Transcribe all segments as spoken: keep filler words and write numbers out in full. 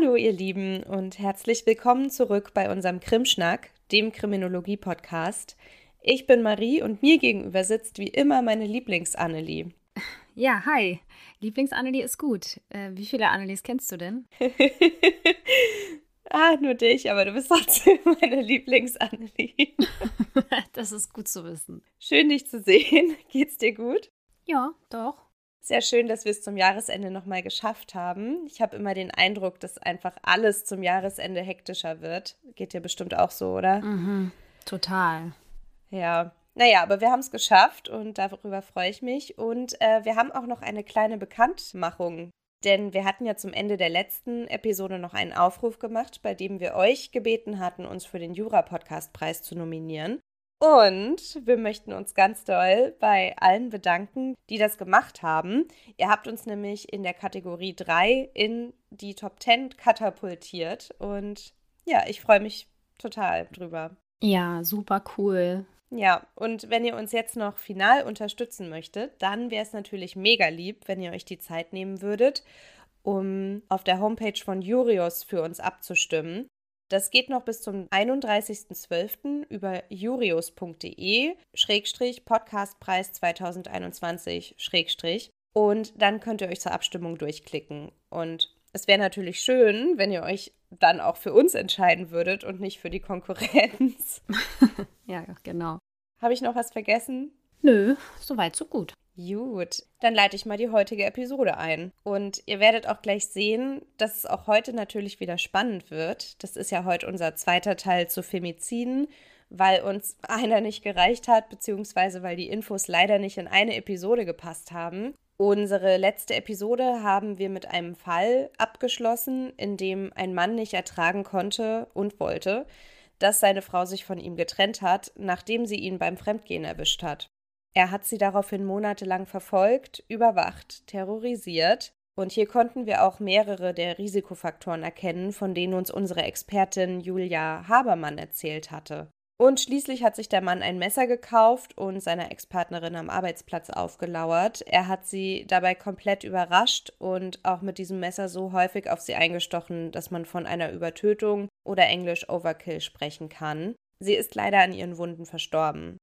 Hallo ihr Lieben und herzlich willkommen zurück bei unserem Krimschnack, dem Kriminologie-Podcast. Ich bin Marie und mir gegenüber sitzt wie immer meine Lieblings-Annelie. Ja, hi. Lieblings-Annelie ist gut. Äh, wie viele Annelies kennst du denn? Ah, nur dich, aber du bist trotzdem meine Lieblings-Annelie. Das ist gut zu wissen. Schön, dich zu sehen. Geht's dir gut? Ja, doch. Sehr schön, dass wir es zum Jahresende nochmal geschafft haben. Ich habe immer den Eindruck, dass einfach alles zum Jahresende hektischer wird. Geht dir bestimmt auch so, oder? Mhm, total. Ja, naja, aber wir haben es geschafft und darüber freue ich mich. Und äh, wir haben auch noch eine kleine Bekanntmachung, denn wir hatten ja zum Ende der letzten Episode noch einen Aufruf gemacht, bei dem wir euch gebeten hatten, uns für den Jura-Podcast-Preis zu nominieren. Und wir möchten uns ganz doll bei allen bedanken, die das gemacht haben. Ihr habt uns nämlich in der Kategorie drei in die Top zehn katapultiert. Und ja, ich freue mich total drüber. Ja, super cool. Ja, und wenn ihr uns jetzt noch final unterstützen möchtet, dann wäre es natürlich mega lieb, wenn ihr euch die Zeit nehmen würdet, um auf der Homepage von Jurios für uns abzustimmen. Das geht noch bis zum einunddreißigsten zwölften über jurios punkt de schrägstrich podcastpreis zwanzig einundzwanzig schrägstrich und dann könnt ihr euch zur Abstimmung durchklicken. Und es wäre natürlich schön, wenn ihr euch dann auch für uns entscheiden würdet und nicht für die Konkurrenz. Ja, genau. Habe ich noch was vergessen? Nö, soweit so gut. Gut, dann leite ich mal die heutige Episode ein. Und ihr werdet auch gleich sehen, dass es auch heute natürlich wieder spannend wird. Das ist ja heute unser zweiter Teil zu Femiziden, weil uns einer nicht gereicht hat, beziehungsweise weil die Infos leider nicht in eine Episode gepasst haben. Unsere letzte Episode haben wir mit einem Fall abgeschlossen, in dem ein Mann nicht ertragen konnte und wollte, dass seine Frau sich von ihm getrennt hat, nachdem sie ihn beim Fremdgehen erwischt hat. Er hat sie daraufhin monatelang verfolgt, überwacht, terrorisiert und hier konnten wir auch mehrere der Risikofaktoren erkennen, von denen uns unsere Expertin Julia Habermann erzählt hatte. Und schließlich hat sich der Mann ein Messer gekauft und seiner Ex-Partnerin am Arbeitsplatz aufgelauert. Er hat sie dabei komplett überrascht und auch mit diesem Messer so häufig auf sie eingestochen, dass man von einer Übertötung oder Englisch Overkill sprechen kann. Sie ist leider an ihren Wunden verstorben.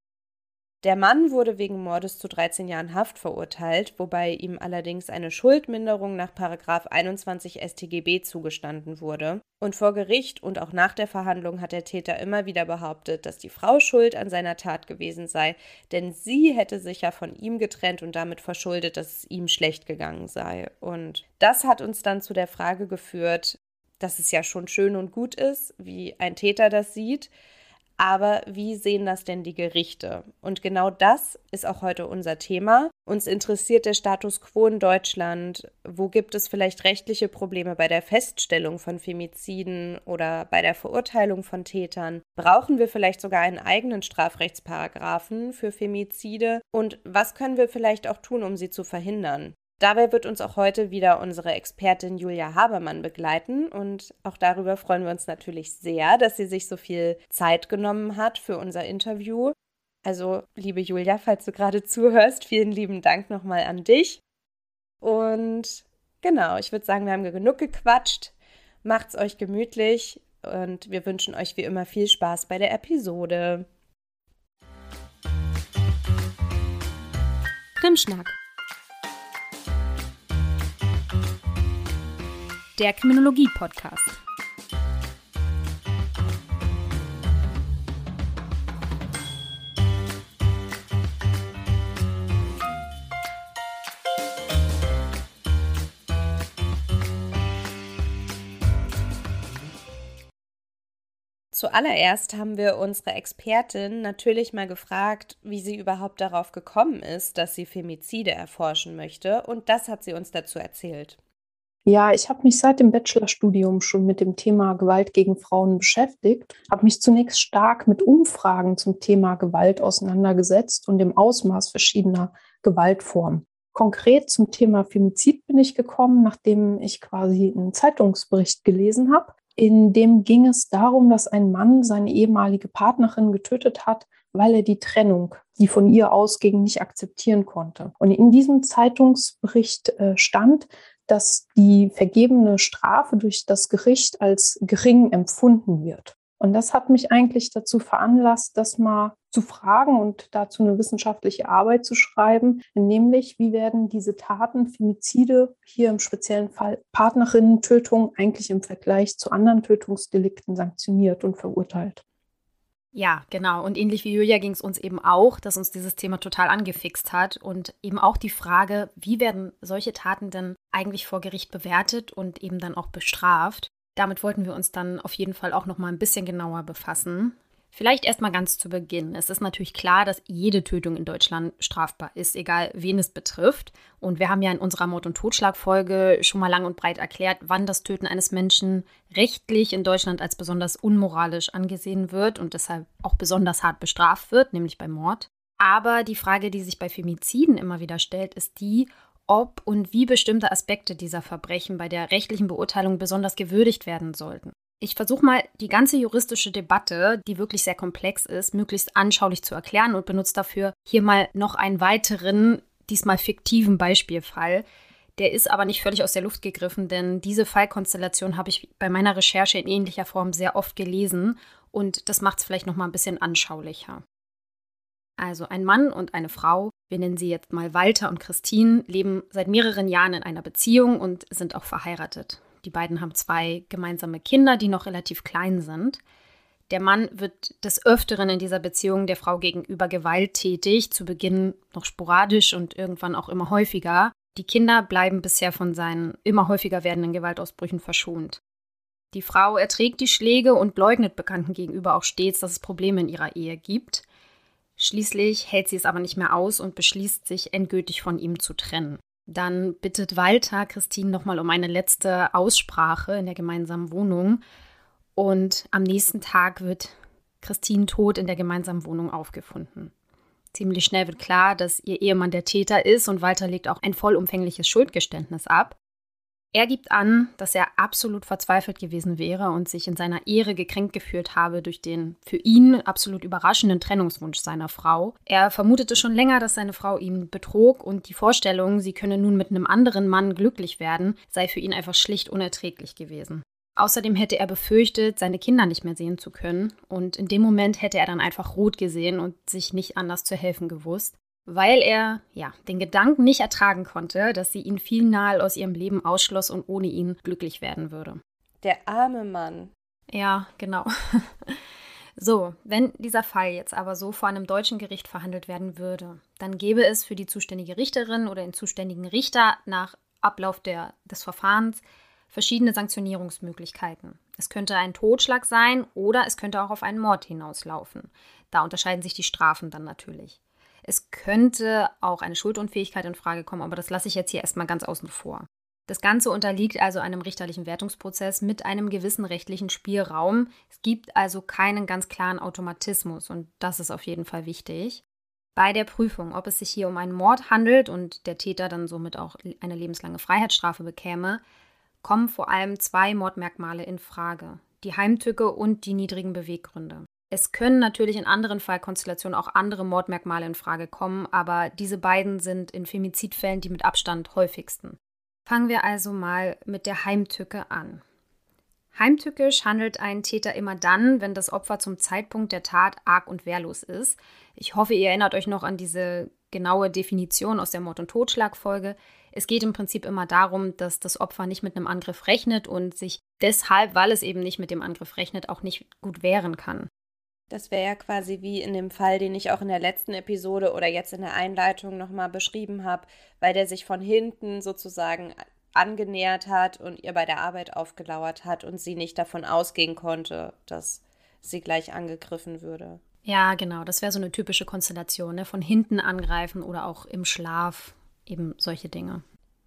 Der Mann wurde wegen Mordes zu dreizehn Jahren Haft verurteilt, wobei ihm allerdings eine Schuldminderung nach Paragraph einundzwanzig S t G B zugestanden wurde. Und vor Gericht und auch nach der Verhandlung hat der Täter immer wieder behauptet, dass die Frau schuld an seiner Tat gewesen sei, denn sie hätte sich ja von ihm getrennt und damit verschuldet, dass es ihm schlecht gegangen sei. Und das hat uns dann zu der Frage geführt, dass es ja schon schön und gut ist, wie ein Täter das sieht, aber wie sehen das denn die Gerichte? Und genau das ist auch heute unser Thema. Uns interessiert der Status quo in Deutschland. Wo gibt es vielleicht rechtliche Probleme bei der Feststellung von Femiziden oder bei der Verurteilung von Tätern? Brauchen wir vielleicht sogar einen eigenen Strafrechtsparagrafen für Femizide? Und was können wir vielleicht auch tun, um sie zu verhindern? Dabei wird uns auch heute wieder unsere Expertin Julia Habermann begleiten und auch darüber freuen wir uns natürlich sehr, dass sie sich so viel Zeit genommen hat für unser Interview. Also, liebe Julia, falls du gerade zuhörst, vielen lieben Dank nochmal an dich. Und genau, ich würde sagen, wir haben genug gequatscht. Macht's euch gemütlich und wir wünschen euch wie immer viel Spaß bei der Episode. Krimschnack. Der Kriminologie-Podcast. Zuallererst haben wir unsere Expertin natürlich mal gefragt, wie sie überhaupt darauf gekommen ist, dass sie Femizide erforschen möchte, und das hat sie uns dazu erzählt. Ja, ich habe mich seit dem Bachelorstudium schon mit dem Thema Gewalt gegen Frauen beschäftigt, habe mich zunächst stark mit Umfragen zum Thema Gewalt auseinandergesetzt und dem Ausmaß verschiedener Gewaltformen. Konkret zum Thema Femizid bin ich gekommen, nachdem ich quasi einen Zeitungsbericht gelesen habe. In dem ging es darum, dass ein Mann seine ehemalige Partnerin getötet hat, weil er die Trennung, die von ihr ausging, nicht akzeptieren konnte. Und in diesem Zeitungsbericht äh, stand, dass die vergebene Strafe durch das Gericht als gering empfunden wird. Und das hat mich eigentlich dazu veranlasst, das mal zu fragen und dazu eine wissenschaftliche Arbeit zu schreiben, nämlich wie werden diese Taten, Femizide, hier im speziellen Fall Partnerinnen-Tötung, eigentlich im Vergleich zu anderen Tötungsdelikten sanktioniert und verurteilt. Ja, genau. Und ähnlich wie Julia ging es uns eben auch, dass uns dieses Thema total angefixt hat und eben auch die Frage, wie werden solche Taten denn eigentlich vor Gericht bewertet und eben dann auch bestraft. Damit wollten wir uns dann auf jeden Fall auch noch mal ein bisschen genauer befassen. Vielleicht erstmal ganz zu Beginn. Es ist natürlich klar, dass jede Tötung in Deutschland strafbar ist, egal wen es betrifft. Und wir haben ja in unserer Mord- und Totschlag-Folge schon mal lang und breit erklärt, wann das Töten eines Menschen rechtlich in Deutschland als besonders unmoralisch angesehen wird und deshalb auch besonders hart bestraft wird, nämlich bei Mord. Aber die Frage, die sich bei Femiziden immer wieder stellt, ist die, ob und wie bestimmte Aspekte dieser Verbrechen bei der rechtlichen Beurteilung besonders gewürdigt werden sollten. Ich versuche mal, die ganze juristische Debatte, die wirklich sehr komplex ist, möglichst anschaulich zu erklären und benutze dafür hier mal noch einen weiteren, diesmal fiktiven Beispielfall. Der ist aber nicht völlig aus der Luft gegriffen, denn diese Fallkonstellation habe ich bei meiner Recherche in ähnlicher Form sehr oft gelesen und das macht es vielleicht noch mal ein bisschen anschaulicher. Also ein Mann und eine Frau, wir nennen sie jetzt mal Walter und Christine, leben seit mehreren Jahren in einer Beziehung und sind auch verheiratet. Die beiden haben zwei gemeinsame Kinder, die noch relativ klein sind. Der Mann wird des Öfteren in dieser Beziehung der Frau gegenüber gewalttätig, zu Beginn noch sporadisch und irgendwann auch immer häufiger. Die Kinder bleiben bisher von seinen immer häufiger werdenden Gewaltausbrüchen verschont. Die Frau erträgt die Schläge und leugnet Bekannten gegenüber auch stets, dass es Probleme in ihrer Ehe gibt. Schließlich hält sie es aber nicht mehr aus und beschließt, sich endgültig von ihm zu trennen. Dann bittet Walter Christine nochmal um eine letzte Aussprache in der gemeinsamen Wohnung und am nächsten Tag wird Christine tot in der gemeinsamen Wohnung aufgefunden. Ziemlich schnell wird klar, dass ihr Ehemann der Täter ist und Walter legt auch ein vollumfängliches Schuldgeständnis ab. Er gibt an, dass er absolut verzweifelt gewesen wäre und sich in seiner Ehre gekränkt gefühlt habe durch den für ihn absolut überraschenden Trennungswunsch seiner Frau. Er vermutete schon länger, dass seine Frau ihn betrog und die Vorstellung, sie könne nun mit einem anderen Mann glücklich werden, sei für ihn einfach schlicht unerträglich gewesen. Außerdem hätte er befürchtet, seine Kinder nicht mehr sehen zu können und in dem Moment hätte er dann einfach rot gesehen und sich nicht anders zu helfen gewusst. Weil er, ja, den Gedanken nicht ertragen konnte, dass sie ihn viel nahe aus ihrem Leben ausschloss und ohne ihn glücklich werden würde. Der arme Mann. Ja, genau. So, wenn dieser Fall jetzt aber so vor einem deutschen Gericht verhandelt werden würde, dann gäbe es für die zuständige Richterin oder den zuständigen Richter nach Ablauf der, des Verfahrens verschiedene Sanktionierungsmöglichkeiten. Es könnte ein Totschlag sein oder es könnte auch auf einen Mord hinauslaufen. Da unterscheiden sich die Strafen dann natürlich. Es könnte auch eine Schuldunfähigkeit in Frage kommen, aber das lasse ich jetzt hier erstmal ganz außen vor. Das Ganze unterliegt also einem richterlichen Wertungsprozess mit einem gewissen rechtlichen Spielraum. Es gibt also keinen ganz klaren Automatismus und das ist auf jeden Fall wichtig. Bei der Prüfung, ob es sich hier um einen Mord handelt und der Täter dann somit auch eine lebenslange Freiheitsstrafe bekäme, kommen vor allem zwei Mordmerkmale in Frage: die Heimtücke und die niedrigen Beweggründe. Es können natürlich in anderen Fallkonstellationen auch andere Mordmerkmale in Frage kommen, aber diese beiden sind in Femizidfällen die mit Abstand häufigsten. Fangen wir also mal mit der Heimtücke an. Heimtückisch handelt ein Täter immer dann, wenn das Opfer zum Zeitpunkt der Tat arg und wehrlos ist. Ich hoffe, ihr erinnert euch noch an diese genaue Definition aus der Mord- und Totschlag-Folge. Es geht im Prinzip immer darum, dass das Opfer nicht mit einem Angriff rechnet und sich deshalb, weil es eben nicht mit dem Angriff rechnet, auch nicht gut wehren kann. Das wäre ja quasi wie in dem Fall, den ich auch in der letzten Episode oder jetzt in der Einleitung nochmal beschrieben habe, weil der sich von hinten sozusagen angenähert hat und ihr bei der Arbeit aufgelauert hat und sie nicht davon ausgehen konnte, dass sie gleich angegriffen würde. Ja, genau. Das wäre so eine typische Konstellation, ne? Von hinten angreifen oder auch im Schlaf, eben solche Dinge.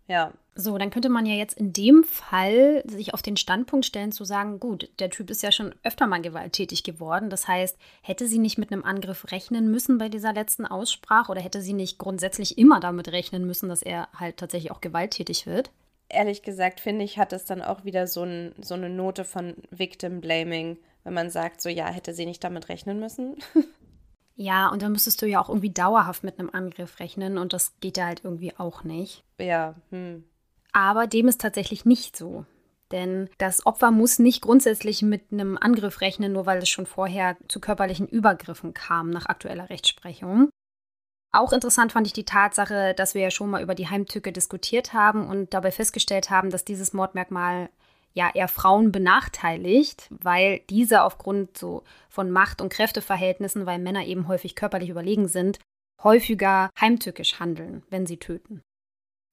Ja. So, dann könnte man ja jetzt in dem Fall sich auf den Standpunkt stellen zu sagen, gut, der Typ ist ja schon öfter mal gewalttätig geworden. Das heißt, hätte sie nicht mit einem Angriff rechnen müssen bei dieser letzten Aussprache oder hätte sie nicht grundsätzlich immer damit rechnen müssen, dass er halt tatsächlich auch gewalttätig wird? Ehrlich gesagt, finde ich, hat es dann auch wieder so, ein, so eine Note von Victim Blaming, wenn man sagt, so ja, hätte sie nicht damit rechnen müssen. Ja, und dann müsstest du ja auch irgendwie dauerhaft mit einem Angriff rechnen und das geht ja halt irgendwie auch nicht. Ja, hm. Aber dem ist tatsächlich nicht so. Denn das Opfer muss nicht grundsätzlich mit einem Angriff rechnen, nur weil es schon vorher zu körperlichen Übergriffen kam, nach aktueller Rechtsprechung. Auch interessant fand ich die Tatsache, dass wir ja schon mal über die Heimtücke diskutiert haben und dabei festgestellt haben, dass dieses Mordmerkmal ja eher Frauen benachteiligt, weil diese aufgrund so von Macht- und Kräfteverhältnissen, weil Männer eben häufig körperlich überlegen sind, häufiger heimtückisch handeln, wenn sie töten.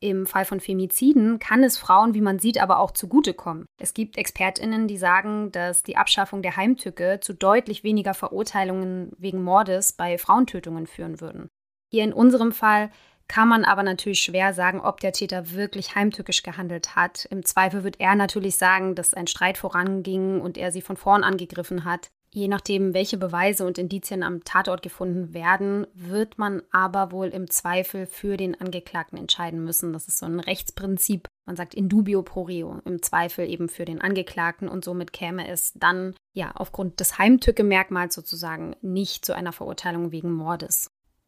Im Fall von Femiziden kann es Frauen, wie man sieht, aber auch zugutekommen. Es gibt ExpertInnen, die sagen, dass die Abschaffung der Heimtücke zu deutlich weniger Verurteilungen wegen Mordes bei Frauentötungen führen würden. Hier in unserem Fall kann man aber natürlich schwer sagen, ob der Täter wirklich heimtückisch gehandelt hat. Im Zweifel wird er natürlich sagen, dass ein Streit voranging und er sie von vorn angegriffen hat. Je nachdem, welche Beweise und Indizien am Tatort gefunden werden, wird man aber wohl im Zweifel für den Angeklagten entscheiden müssen. Das ist so ein Rechtsprinzip. Man sagt in dubio pro reo, im Zweifel eben für den Angeklagten. Und somit käme es dann ja aufgrund des Heimtücke-Merkmals sozusagen nicht zu einer Verurteilung wegen Mordes.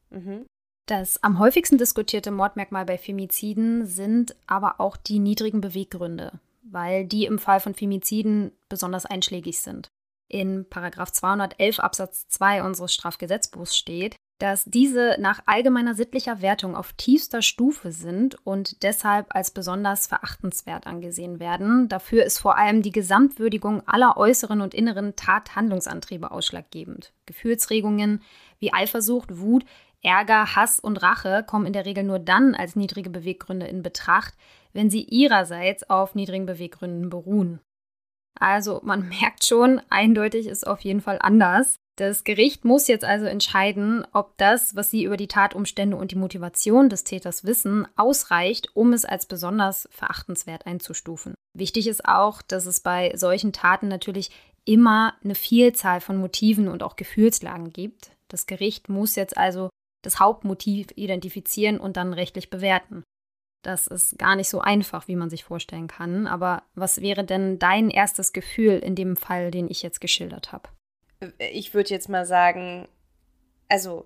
Mhm. Das am häufigsten diskutierte Mordmerkmal bei Femiziden sind aber auch die niedrigen Beweggründe, weil die im Fall von Femiziden besonders einschlägig sind. In Paragraph zweihundertelf Absatz zwei unseres Strafgesetzbuchs steht, dass diese nach allgemeiner sittlicher Wertung auf tiefster Stufe sind und deshalb als besonders verachtenswert angesehen werden. Dafür ist vor allem die Gesamtwürdigung aller äußeren und inneren Tathandlungsantriebe ausschlaggebend. Gefühlsregungen wie Eifersucht, Wut, Ärger, Hass und Rache kommen in der Regel nur dann als niedrige Beweggründe in Betracht, wenn sie ihrerseits auf niedrigen Beweggründen beruhen. Also man merkt schon, eindeutig ist auf jeden Fall anders. Das Gericht muss jetzt also entscheiden, ob das, was sie über die Tatumstände und die Motivation des Täters wissen, ausreicht, um es als besonders verachtenswert einzustufen. Wichtig ist auch, dass es bei solchen Taten natürlich immer eine Vielzahl von Motiven und auch Gefühlslagen gibt. Das Gericht muss jetzt also das Hauptmotiv identifizieren und dann rechtlich bewerten. Das ist gar nicht so einfach, wie man sich vorstellen kann. Aber was wäre denn dein erstes Gefühl in dem Fall, den ich jetzt geschildert habe? Ich würde jetzt mal sagen, also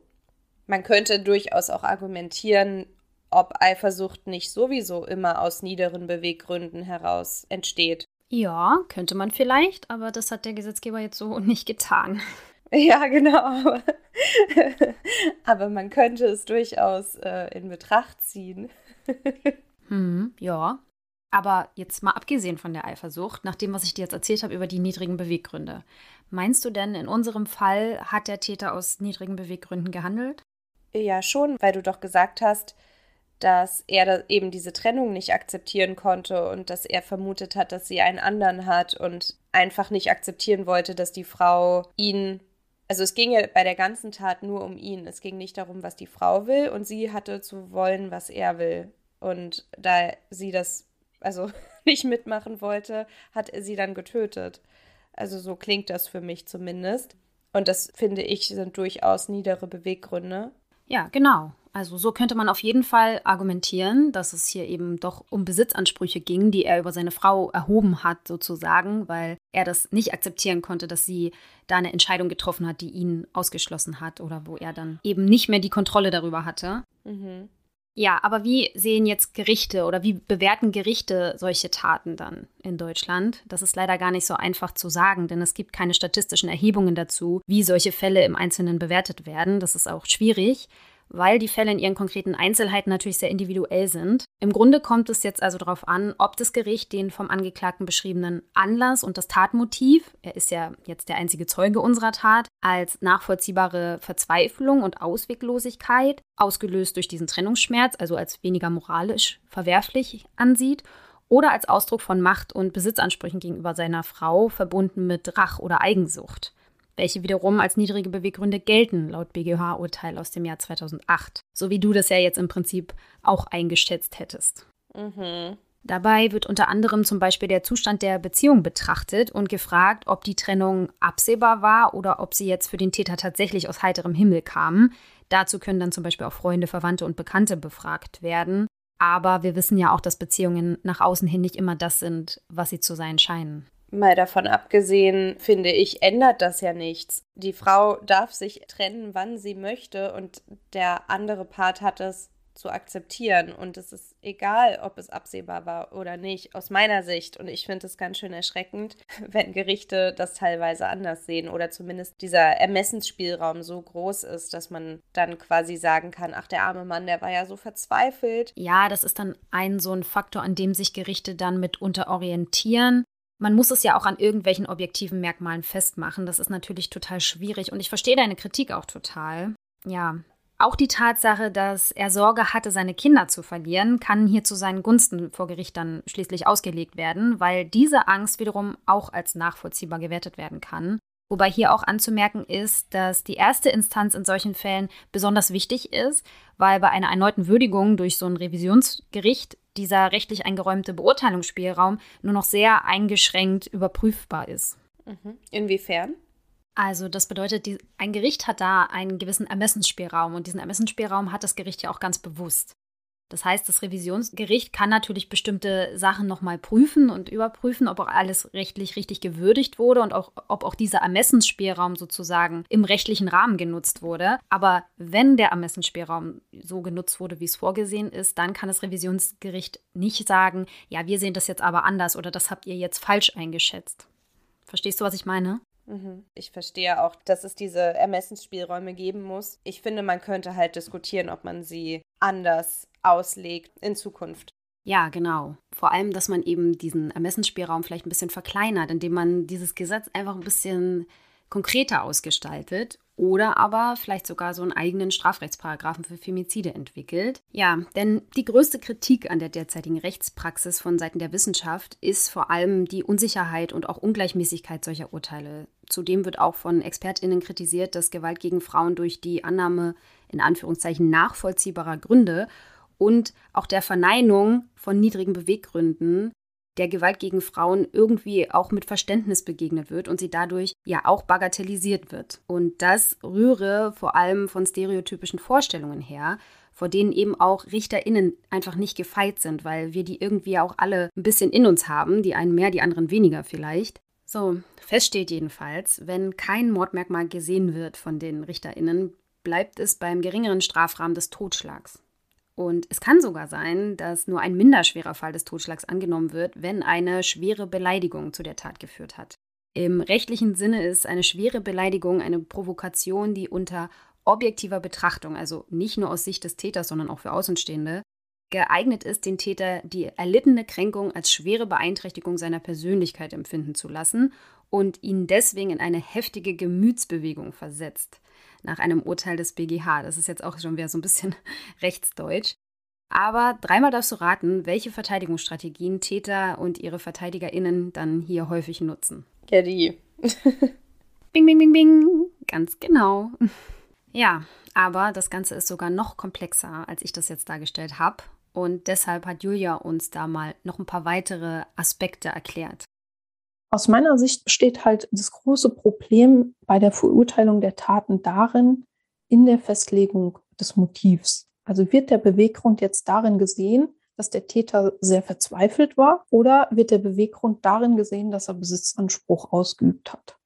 man könnte durchaus auch argumentieren, ob Eifersucht nicht sowieso immer aus niederen Beweggründen heraus entsteht. Ja, könnte man vielleicht, aber das hat der Gesetzgeber jetzt so nicht getan. Ja, genau. Aber man könnte es durchaus äh, in Betracht ziehen. hm, ja, aber jetzt mal abgesehen von der Eifersucht, nach dem, was ich dir jetzt erzählt habe über die niedrigen Beweggründe. Meinst du denn, in unserem Fall hat der Täter aus niedrigen Beweggründen gehandelt? Ja, schon, weil du doch gesagt hast, dass er da eben diese Trennung nicht akzeptieren konnte und dass er vermutet hat, dass sie einen anderen hat und einfach nicht akzeptieren wollte, dass die Frau ihn... Also es ging ja bei der ganzen Tat nur um ihn. Es ging nicht darum, was die Frau will, und sie hatte zu wollen, was er will. Und da sie das also nicht mitmachen wollte, hat er sie dann getötet. Also so klingt das für mich zumindest. Und das, finde ich, sind durchaus niedere Beweggründe. Ja, genau. Also so könnte man auf jeden Fall argumentieren, dass es hier eben doch um Besitzansprüche ging, die er über seine Frau erhoben hat sozusagen, weil er das nicht akzeptieren konnte, dass sie da eine Entscheidung getroffen hat, die ihn ausgeschlossen hat oder wo er dann eben nicht mehr die Kontrolle darüber hatte. Mhm. Ja, aber wie sehen jetzt Gerichte oder wie bewerten Gerichte solche Taten dann in Deutschland? Das ist leider gar nicht so einfach zu sagen, denn es gibt keine statistischen Erhebungen dazu, wie solche Fälle im Einzelnen bewertet werden. Das ist auch schwierig, weil die Fälle in ihren konkreten Einzelheiten natürlich sehr individuell sind. Im Grunde kommt es jetzt also darauf an, ob das Gericht den vom Angeklagten beschriebenen Anlass und das Tatmotiv, er ist ja jetzt der einzige Zeuge unserer Tat, als nachvollziehbare Verzweiflung und Ausweglosigkeit, ausgelöst durch diesen Trennungsschmerz, also als weniger moralisch verwerflich ansieht, oder als Ausdruck von Macht- und Besitzansprüchen gegenüber seiner Frau, verbunden mit Rach- oder Eigensucht, welche wiederum als niedrige Beweggründe gelten, laut B G H-Urteil aus dem Jahr zweitausendacht. So wie du das ja jetzt im Prinzip auch eingeschätzt hättest. Mhm. Dabei wird unter anderem zum Beispiel der Zustand der Beziehung betrachtet und gefragt, ob die Trennung absehbar war oder ob sie jetzt für den Täter tatsächlich aus heiterem Himmel kam. Dazu können dann zum Beispiel auch Freunde, Verwandte und Bekannte befragt werden. Aber wir wissen ja auch, dass Beziehungen nach außen hin nicht immer das sind, was sie zu sein scheinen. Mal davon abgesehen, finde ich, ändert das ja nichts. Die Frau darf sich trennen, wann sie möchte, und der andere Part hat es zu akzeptieren. Und es ist egal, ob es absehbar war oder nicht, aus meiner Sicht. Und ich finde es ganz schön erschreckend, wenn Gerichte das teilweise anders sehen oder zumindest dieser Ermessensspielraum so groß ist, dass man dann quasi sagen kann, ach, der arme Mann, der war ja so verzweifelt. Ja, das ist dann ein so ein Faktor, an dem sich Gerichte dann mitunter orientieren. Man muss es ja auch an irgendwelchen objektiven Merkmalen festmachen. Das ist natürlich total schwierig und ich verstehe deine Kritik auch total. Ja, auch die Tatsache, dass er Sorge hatte, seine Kinder zu verlieren, kann hier zu seinen Gunsten vor Gericht dann schließlich ausgelegt werden, weil diese Angst wiederum auch als nachvollziehbar gewertet werden kann. Wobei hier auch anzumerken ist, dass die erste Instanz in solchen Fällen besonders wichtig ist, weil bei einer erneuten Würdigung durch so ein Revisionsgericht dieser rechtlich eingeräumte Beurteilungsspielraum nur noch sehr eingeschränkt überprüfbar ist. Mhm. Inwiefern? Also das bedeutet, die, ein Gericht hat da einen gewissen Ermessensspielraum und diesen Ermessensspielraum hat das Gericht ja auch ganz bewusst. Das heißt, das Revisionsgericht kann natürlich bestimmte Sachen nochmal prüfen und überprüfen, ob auch alles rechtlich richtig gewürdigt wurde und auch, ob auch dieser Ermessensspielraum sozusagen im rechtlichen Rahmen genutzt wurde. Aber wenn der Ermessensspielraum so genutzt wurde, wie es vorgesehen ist, dann kann das Revisionsgericht nicht sagen, ja, wir sehen das jetzt aber anders oder das habt ihr jetzt falsch eingeschätzt. Verstehst du, was ich meine? Ich verstehe auch, dass es diese Ermessensspielräume geben muss. Ich finde, man könnte halt diskutieren, ob man sie anders auslegt in Zukunft. Ja, genau. Vor allem, dass man eben diesen Ermessensspielraum vielleicht ein bisschen verkleinert, indem man dieses Gesetz einfach ein bisschen konkreter ausgestaltet oder aber vielleicht sogar so einen eigenen Strafrechtsparagrafen für Femizide entwickelt. Ja, denn die größte Kritik an der derzeitigen Rechtspraxis von Seiten der Wissenschaft ist vor allem die Unsicherheit und auch Ungleichmäßigkeit solcher Urteile. Zudem wird auch von ExpertInnen kritisiert, dass Gewalt gegen Frauen durch die Annahme in Anführungszeichen nachvollziehbarer Gründe und auch der Verneinung von niedrigen Beweggründen der Gewalt gegen Frauen irgendwie auch mit Verständnis begegnet wird und sie dadurch ja auch bagatellisiert wird. Und das rühre vor allem von stereotypischen Vorstellungen her, vor denen eben auch RichterInnen einfach nicht gefeit sind, weil wir die irgendwie auch alle ein bisschen in uns haben, die einen mehr, die anderen weniger vielleicht. So, fest steht jedenfalls, wenn kein Mordmerkmal gesehen wird von den RichterInnen, bleibt es beim geringeren Strafrahmen des Totschlags. Und es kann sogar sein, dass nur ein minderschwerer Fall des Totschlags angenommen wird, wenn eine schwere Beleidigung zu der Tat geführt hat. Im rechtlichen Sinne ist eine schwere Beleidigung eine Provokation, die unter objektiver Betrachtung, also nicht nur aus Sicht des Täters, sondern auch für Außenstehende, geeignet ist, den Täter die erlittene Kränkung als schwere Beeinträchtigung seiner Persönlichkeit empfinden zu lassen und ihn deswegen in eine heftige Gemütsbewegung versetzt. Nach einem Urteil des B G H. Das ist jetzt auch schon wieder so ein bisschen rechtsdeutsch. Aber dreimal darfst du raten, welche Verteidigungsstrategien Täter und ihre VerteidigerInnen dann hier häufig nutzen. Ja, die. Bing, bing, bing, bing. Ganz genau. Ja, aber das Ganze ist sogar noch komplexer, als ich das jetzt dargestellt habe. Und deshalb hat Julia uns da mal noch ein paar weitere Aspekte erklärt. Aus meiner Sicht besteht halt das große Problem bei der Verurteilung der Taten darin, in der Festlegung des Motivs. Also wird der Beweggrund jetzt darin gesehen, dass der Täter sehr verzweifelt war, oder wird der Beweggrund darin gesehen, dass er Besitzanspruch ausgeübt hat?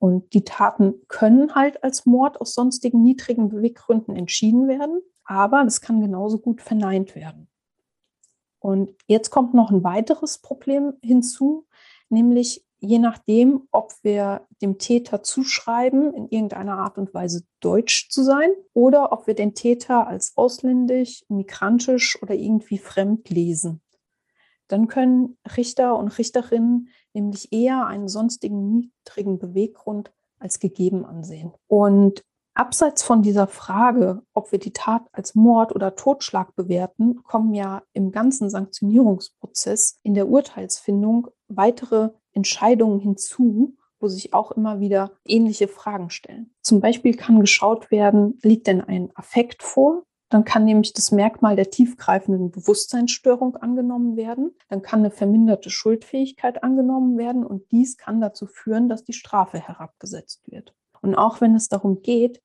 Und die Taten können halt als Mord aus sonstigen niedrigen Beweggründen entschieden werden, aber das kann genauso gut verneint werden. Und jetzt kommt noch ein weiteres Problem hinzu, nämlich je nachdem, ob wir dem Täter zuschreiben, in irgendeiner Art und Weise deutsch zu sein oder ob wir den Täter als ausländisch, migrantisch oder irgendwie fremd lesen. Dann können Richter und Richterinnen nämlich eher einen sonstigen niedrigen Beweggrund als gegeben ansehen. Und abseits von dieser Frage, ob wir die Tat als Mord oder Totschlag bewerten, kommen ja im ganzen Sanktionierungsprozess in der Urteilsfindung weitere Entscheidungen hinzu, wo sich auch immer wieder ähnliche Fragen stellen. Zum Beispiel kann geschaut werden, liegt denn ein Affekt vor? Dann kann nämlich das Merkmal der tiefgreifenden Bewusstseinsstörung angenommen werden. Dann kann eine verminderte Schuldfähigkeit angenommen werden und dies kann dazu führen, dass die Strafe herabgesetzt wird. Und auch wenn es darum geht,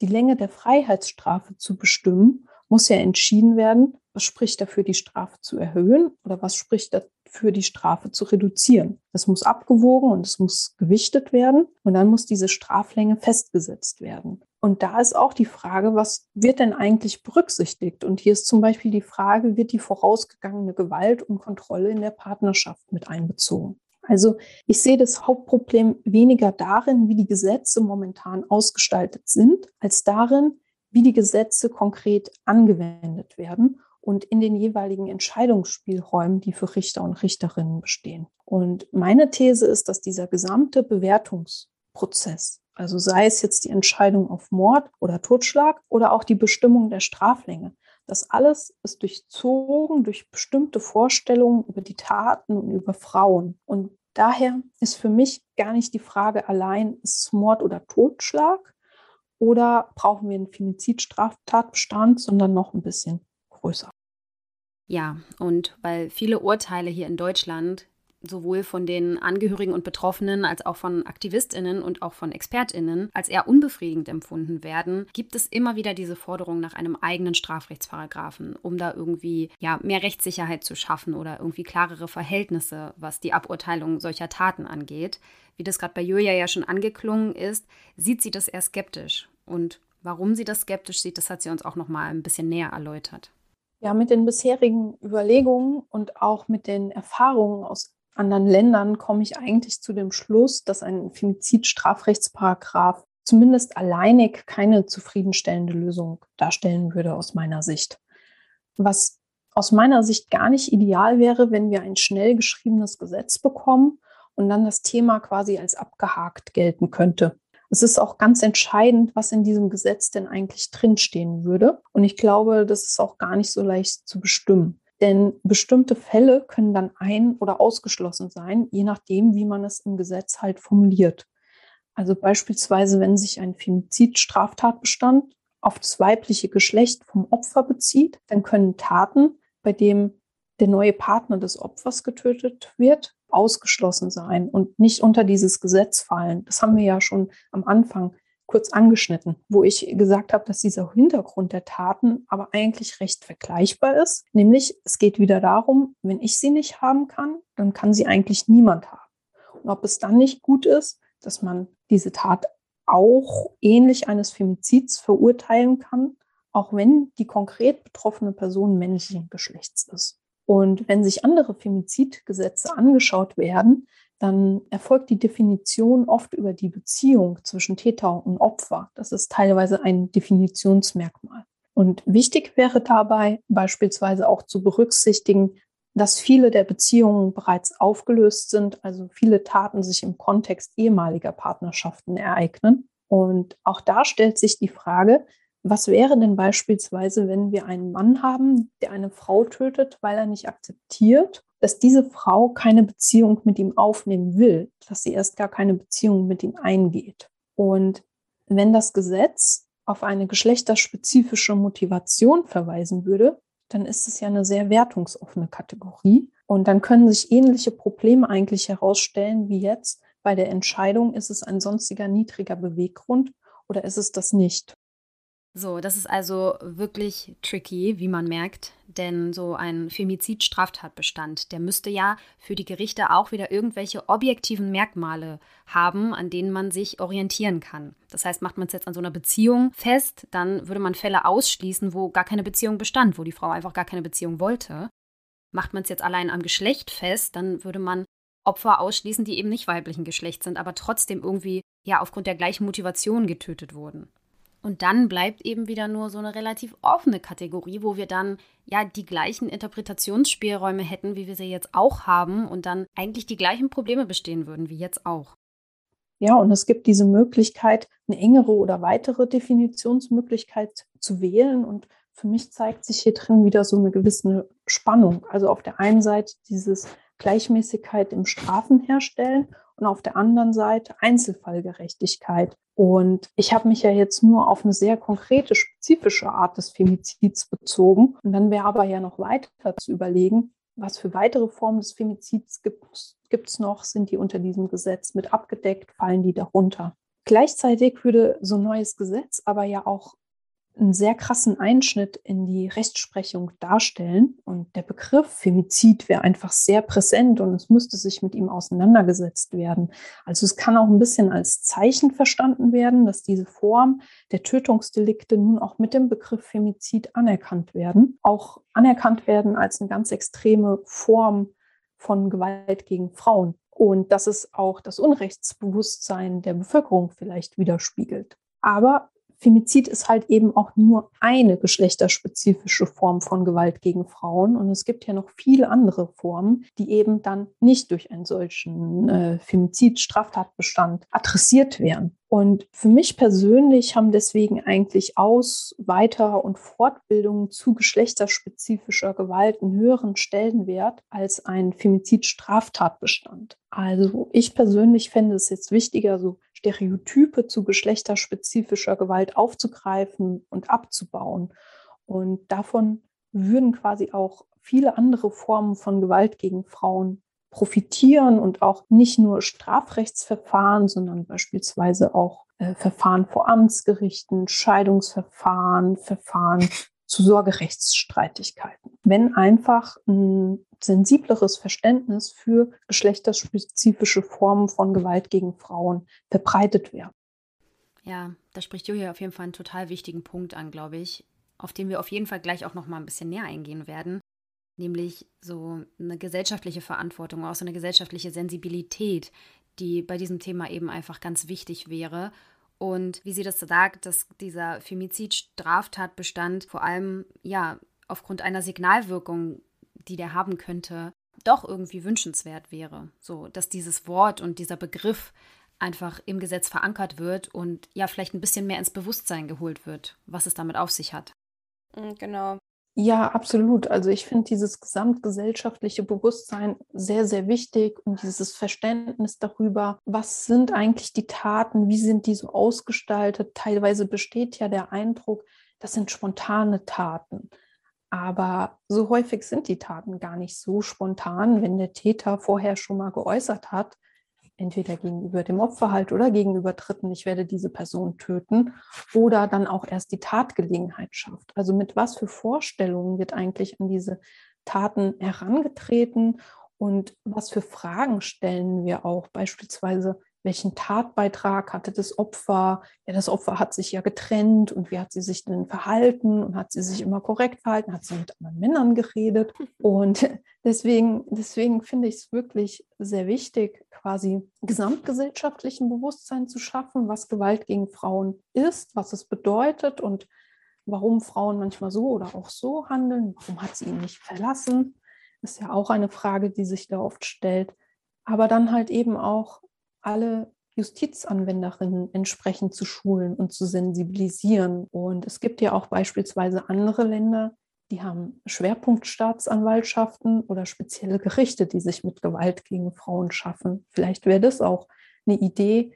die Länge der Freiheitsstrafe zu bestimmen, muss ja entschieden werden, was spricht dafür, die Strafe zu erhöhen oder was spricht dafür, die Strafe zu reduzieren. Das muss abgewogen und es muss gewichtet werden und dann muss diese Straflänge festgesetzt werden. Und da ist auch die Frage, was wird denn eigentlich berücksichtigt? Und hier ist zum Beispiel die Frage, wird die vorausgegangene Gewalt und Kontrolle in der Partnerschaft mit einbezogen? Also ich sehe das Hauptproblem weniger darin, wie die Gesetze momentan ausgestaltet sind, als darin, wie die Gesetze konkret angewendet werden und in den jeweiligen Entscheidungsspielräumen, die für Richter und Richterinnen bestehen. Und meine These ist, dass dieser gesamte Bewertungsprozess, also sei es jetzt die Entscheidung auf Mord oder Totschlag oder auch die Bestimmung der Straflänge, das alles ist durchzogen durch bestimmte Vorstellungen über die Taten und über Frauen. Und daher ist für mich gar nicht die Frage allein, ist es Mord oder Totschlag oder brauchen wir einen Femizidstraftatbestand, sondern noch ein bisschen größer. Ja, und weil viele Urteile hier in Deutschland sowohl von den Angehörigen und Betroffenen als auch von AktivistInnen und auch von ExpertInnen als eher unbefriedigend empfunden werden, gibt es immer wieder diese Forderung nach einem eigenen Strafrechtsparagrafen, um da irgendwie ja, mehr Rechtssicherheit zu schaffen oder irgendwie klarere Verhältnisse, was die Aburteilung solcher Taten angeht. Wie das gerade bei Julia ja schon angeklungen ist, sieht sie das eher skeptisch. Und warum sie das skeptisch sieht, das hat sie uns auch nochmal ein bisschen näher erläutert. Ja, mit den bisherigen Überlegungen und auch mit den Erfahrungen aus anderen Ländern komme ich eigentlich zu dem Schluss, dass ein Femizid-Strafrechtsparagraf zumindest alleinig keine zufriedenstellende Lösung darstellen würde aus meiner Sicht. Was aus meiner Sicht gar nicht ideal wäre, wenn wir ein schnell geschriebenes Gesetz bekommen und dann das Thema quasi als abgehakt gelten könnte. Es ist auch ganz entscheidend, was in diesem Gesetz denn eigentlich drinstehen würde. Und ich glaube, das ist auch gar nicht so leicht zu bestimmen. Denn bestimmte Fälle können dann ein- oder ausgeschlossen sein, je nachdem, wie man es im Gesetz halt formuliert. Also beispielsweise, wenn sich ein Femizid-Straftatbestand auf das weibliche Geschlecht vom Opfer bezieht, dann können Taten, bei denen der neue Partner des Opfers getötet wird, ausgeschlossen sein und nicht unter dieses Gesetz fallen. Das haben wir ja schon am Anfang kurz angeschnitten, wo ich gesagt habe, dass dieser Hintergrund der Taten aber eigentlich recht vergleichbar ist. Nämlich, es geht wieder darum, wenn ich sie nicht haben kann, dann kann sie eigentlich niemand haben. Und ob es dann nicht gut ist, dass man diese Tat auch ähnlich eines Femizids verurteilen kann, auch wenn die konkret betroffene Person männlichen Geschlechts ist. Und wenn sich andere Femizidgesetze angeschaut werden, dann erfolgt die Definition oft über die Beziehung zwischen Täter und Opfer. Das ist teilweise ein Definitionsmerkmal. Und wichtig wäre dabei beispielsweise auch zu berücksichtigen, dass viele der Beziehungen bereits aufgelöst sind, also viele Taten sich im Kontext ehemaliger Partnerschaften ereignen. Und auch da stellt sich die Frage, was wäre denn beispielsweise, wenn wir einen Mann haben, der eine Frau tötet, weil er nicht akzeptiert, dass diese Frau keine Beziehung mit ihm aufnehmen will, dass sie erst gar keine Beziehung mit ihm eingeht. Und wenn das Gesetz auf eine geschlechterspezifische Motivation verweisen würde, dann ist es ja eine sehr wertungsoffene Kategorie. Und dann können sich ähnliche Probleme eigentlich herausstellen wie jetzt bei der Entscheidung, ist es ein sonstiger niedriger Beweggrund oder ist es das nicht? So, das ist also wirklich tricky, wie man merkt, denn so ein Femizid-Straftatbestand, der müsste ja für die Gerichte auch wieder irgendwelche objektiven Merkmale haben, an denen man sich orientieren kann. Das heißt, macht man es jetzt an so einer Beziehung fest, dann würde man Fälle ausschließen, wo gar keine Beziehung bestand, wo die Frau einfach gar keine Beziehung wollte. Macht man es jetzt allein am Geschlecht fest, dann würde man Opfer ausschließen, die eben nicht weiblichen Geschlechts sind, aber trotzdem irgendwie ja aufgrund der gleichen Motivation getötet wurden. Und dann bleibt eben wieder nur so eine relativ offene Kategorie, wo wir dann ja die gleichen Interpretationsspielräume hätten, wie wir sie jetzt auch haben und dann eigentlich die gleichen Probleme bestehen würden wie jetzt auch. Ja, und es gibt diese Möglichkeit, eine engere oder weitere Definitionsmöglichkeit zu wählen. Und für mich zeigt sich hier drin wieder so eine gewisse Spannung. Also auf der einen Seite dieses Gleichmäßigkeit im Strafen herstellen und auf der anderen Seite Einzelfallgerechtigkeit. Und ich habe mich ja jetzt nur auf eine sehr konkrete, spezifische Art des Femizids bezogen. Und dann wäre aber ja noch weiter zu überlegen, was für weitere Formen des Femizids gibt es noch? Sind die unter diesem Gesetz mit abgedeckt? Fallen die darunter? Gleichzeitig würde so ein neues Gesetz aber ja auch einen sehr krassen Einschnitt in die Rechtsprechung darstellen. Und der Begriff Femizid wäre einfach sehr präsent und es müsste sich mit ihm auseinandergesetzt werden. Also es kann auch ein bisschen als Zeichen verstanden werden, dass diese Form der Tötungsdelikte nun auch mit dem Begriff Femizid anerkannt werden. Auch anerkannt werden als eine ganz extreme Form von Gewalt gegen Frauen. Und dass es auch das Unrechtsbewusstsein der Bevölkerung vielleicht widerspiegelt. Aber Femizid ist halt eben auch nur eine geschlechterspezifische Form von Gewalt gegen Frauen. Und es gibt ja noch viele andere Formen, die eben dann nicht durch einen solchen äh, Femizid-Straftatbestand adressiert werden. Und für mich persönlich haben deswegen eigentlich Aus-, Weiter- und Fortbildungen zu geschlechterspezifischer Gewalt einen höheren Stellenwert als ein Femizid-Straftatbestand. Also ich persönlich fände es jetzt wichtiger, so Stereotype zu geschlechterspezifischer Gewalt aufzugreifen und abzubauen. Und davon würden quasi auch viele andere Formen von Gewalt gegen Frauen profitieren und auch nicht nur Strafrechtsverfahren, sondern beispielsweise auch äh, Verfahren vor Amtsgerichten, Scheidungsverfahren, Verfahren zu Sorgerechtsstreitigkeiten. Wenn einfach ein sensibleres Verständnis für geschlechterspezifische Formen von Gewalt gegen Frauen verbreitet wäre. Ja, da spricht Julia auf jeden Fall einen total wichtigen Punkt an, glaube ich, auf den wir auf jeden Fall gleich auch noch mal ein bisschen näher eingehen werden, nämlich so eine gesellschaftliche Verantwortung, auch so eine gesellschaftliche Sensibilität, die bei diesem Thema eben einfach ganz wichtig wäre. Und wie sie das sagt, dass dieser Femizid-Straftatbestand vor allem ja aufgrund einer Signalwirkung, die der haben könnte, doch irgendwie wünschenswert wäre. So, dass dieses Wort und dieser Begriff einfach im Gesetz verankert wird und ja vielleicht ein bisschen mehr ins Bewusstsein geholt wird, was es damit auf sich hat. Genau. Ja, absolut. Also ich finde dieses gesamtgesellschaftliche Bewusstsein sehr, sehr wichtig und dieses Verständnis darüber, was sind eigentlich die Taten, wie sind die so ausgestaltet. Teilweise besteht ja der Eindruck, das sind spontane Taten. Aber so häufig sind die Taten gar nicht so spontan, wenn der Täter vorher schon mal geäußert hat, entweder gegenüber dem Opfer halt oder gegenüber Dritten, ich werde diese Person töten, oder dann auch erst die Tatgelegenheit schafft. Also mit was für Vorstellungen wird eigentlich an diese Taten herangetreten und was für Fragen stellen wir auch, beispielsweise welchen Tatbeitrag hatte das Opfer? Ja, das Opfer hat sich ja getrennt und wie hat sie sich denn verhalten und hat sie sich immer korrekt verhalten? Hat sie mit anderen Männern geredet? Und deswegen, deswegen finde ich es wirklich sehr wichtig, quasi gesamtgesellschaftlichen Bewusstsein zu schaffen, was Gewalt gegen Frauen ist, was es bedeutet und warum Frauen manchmal so oder auch so handeln. Warum hat sie ihn nicht verlassen? Ist ja auch eine Frage, die sich da oft stellt. Aber dann halt eben auch alle Justizanwenderinnen entsprechend zu schulen und zu sensibilisieren. Und es gibt ja auch beispielsweise andere Länder, die haben Schwerpunktstaatsanwaltschaften oder spezielle Gerichte, die sich mit Gewalt gegen Frauen schaffen. Vielleicht wäre das auch eine Idee,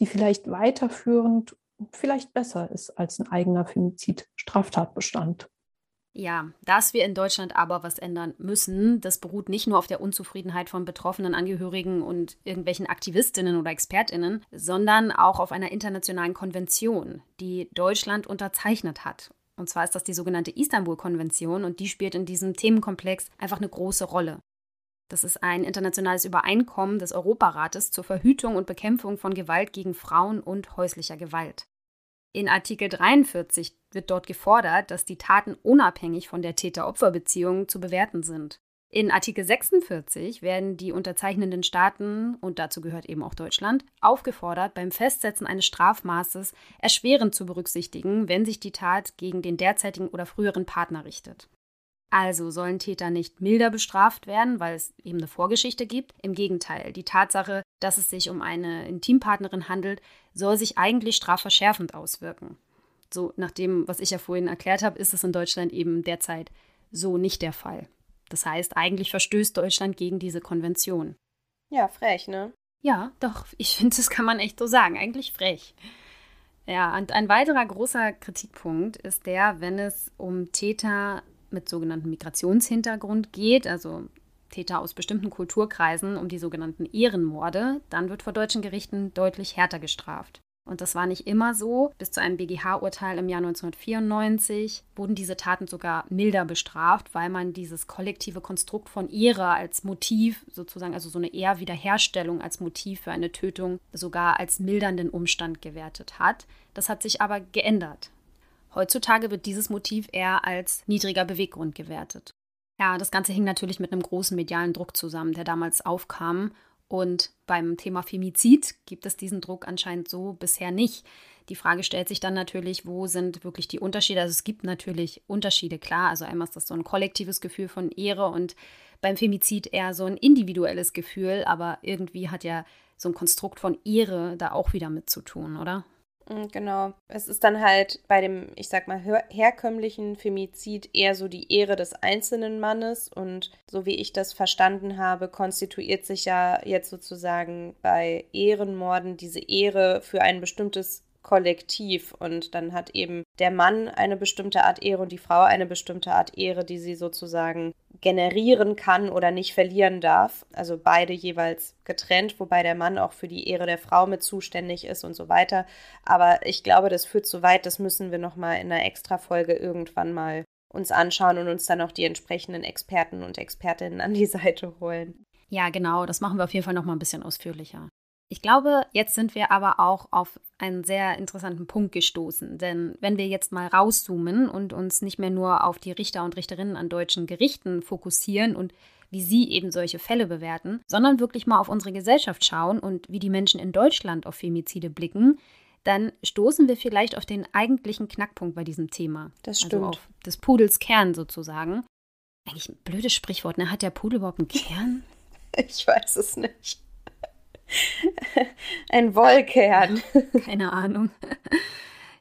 die vielleicht weiterführend und vielleicht besser ist als ein eigener Femizid-Straftatbestand. Ja, dass wir in Deutschland aber was ändern müssen, das beruht nicht nur auf der Unzufriedenheit von betroffenen Angehörigen und irgendwelchen Aktivistinnen oder ExpertInnen, sondern auch auf einer internationalen Konvention, die Deutschland unterzeichnet hat. Und zwar ist das die sogenannte Istanbul-Konvention und die spielt in diesem Themenkomplex einfach eine große Rolle. Das ist ein internationales Übereinkommen des Europarates zur Verhütung und Bekämpfung von Gewalt gegen Frauen und häuslicher Gewalt. In Artikel dreiundvierzig wird dort gefordert, dass die Taten unabhängig von der Täter-Opfer-Beziehung zu bewerten sind. In Artikel sechsundvierzig werden die unterzeichnenden Staaten, und dazu gehört eben auch Deutschland, aufgefordert, beim Festsetzen eines Strafmaßes erschwerend zu berücksichtigen, wenn sich die Tat gegen den derzeitigen oder früheren Partner richtet. Also sollen Täter nicht milder bestraft werden, weil es eben eine Vorgeschichte gibt. Im Gegenteil, die Tatsache, dass es sich um eine Intimpartnerin handelt, soll sich eigentlich strafverschärfend auswirken. So nach dem, was ich ja vorhin erklärt habe, ist es in Deutschland eben derzeit so nicht der Fall. Das heißt, eigentlich verstößt Deutschland gegen diese Konvention. Ja, frech, ne? Ja, doch, ich finde, das kann man echt so sagen. Eigentlich frech. Ja, und ein weiterer großer Kritikpunkt ist der, wenn es um Täter mit sogenanntem Migrationshintergrund geht, also Täter aus bestimmten Kulturkreisen, um die sogenannten Ehrenmorde, dann wird vor deutschen Gerichten deutlich härter gestraft. Und das war nicht immer so. Bis zu einem B G H-Urteil im Jahr neunzehnhundertvierundneunzig wurden diese Taten sogar milder bestraft, weil man dieses kollektive Konstrukt von Ehre als Motiv, sozusagen, also so eine Ehrwiederherstellung als Motiv für eine Tötung, sogar als mildernden Umstand gewertet hat. Das hat sich aber geändert. Heutzutage wird dieses Motiv eher als niedriger Beweggrund gewertet. Ja, das Ganze hing natürlich mit einem großen medialen Druck zusammen, der damals aufkam. Und beim Thema Femizid gibt es diesen Druck anscheinend so bisher nicht. Die Frage stellt sich dann natürlich, wo sind wirklich die Unterschiede? Also es gibt natürlich Unterschiede, klar. Also einmal ist das so ein kollektives Gefühl von Ehre und beim Femizid eher so ein individuelles Gefühl. Aber irgendwie hat ja so ein Konstrukt von Ehre da auch wieder mit zu tun, oder? Genau. Es ist dann halt bei dem, ich sag mal, her- herkömmlichen Femizid eher so die Ehre des einzelnen Mannes und so wie ich das verstanden habe, konstituiert sich ja jetzt sozusagen bei Ehrenmorden diese Ehre für ein bestimmtes Kollektiv und dann hat eben der Mann eine bestimmte Art Ehre und die Frau eine bestimmte Art Ehre, die sie sozusagen generieren kann oder nicht verlieren darf. Also beide jeweils getrennt, wobei der Mann auch für die Ehre der Frau mit zuständig ist und so weiter. Aber ich glaube, das führt zu weit. Das müssen wir nochmal in einer Extra-Folge irgendwann mal uns anschauen und uns dann auch die entsprechenden Experten und Expertinnen an die Seite holen. Ja, genau. Das machen wir auf jeden Fall nochmal ein bisschen ausführlicher. Ich glaube, jetzt sind wir aber auch auf einen sehr interessanten Punkt gestoßen. Denn wenn wir jetzt mal rauszoomen und uns nicht mehr nur auf die Richter und Richterinnen an deutschen Gerichten fokussieren und wie sie eben solche Fälle bewerten, sondern wirklich mal auf unsere Gesellschaft schauen und wie die Menschen in Deutschland auf Femizide blicken, dann stoßen wir vielleicht auf den eigentlichen Knackpunkt bei diesem Thema. Das stimmt. Also auf des Pudels Kern sozusagen. Eigentlich ein blödes Sprichwort, ne? Hat der Pudel überhaupt einen Kern? Ich weiß es nicht. Ein Wollkern. Keine Ahnung.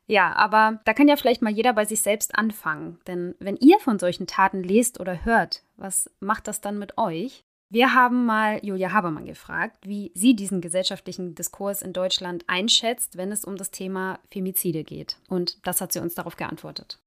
Ja, aber da kann ja vielleicht mal jeder bei sich selbst anfangen. Denn wenn ihr von solchen Taten lest oder hört, was macht das dann mit euch? Wir haben mal Julia Habermann gefragt, wie sie diesen gesellschaftlichen Diskurs in Deutschland einschätzt, wenn es um das Thema Femizide geht. Und das hat sie uns darauf geantwortet.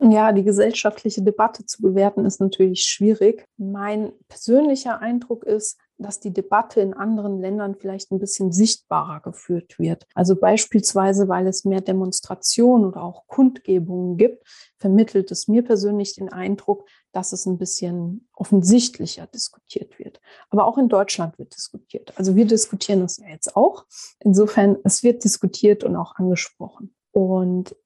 Ja, die gesellschaftliche Debatte zu bewerten ist natürlich schwierig. Mein persönlicher Eindruck ist, dass die Debatte in anderen Ländern vielleicht ein bisschen sichtbarer geführt wird. Also beispielsweise, weil es mehr Demonstrationen oder auch Kundgebungen gibt, vermittelt es mir persönlich den Eindruck, dass es ein bisschen offensichtlicher diskutiert wird. Aber auch in Deutschland wird diskutiert. Also wir diskutieren das ja jetzt auch. Insofern, es wird diskutiert und auch angesprochen. Und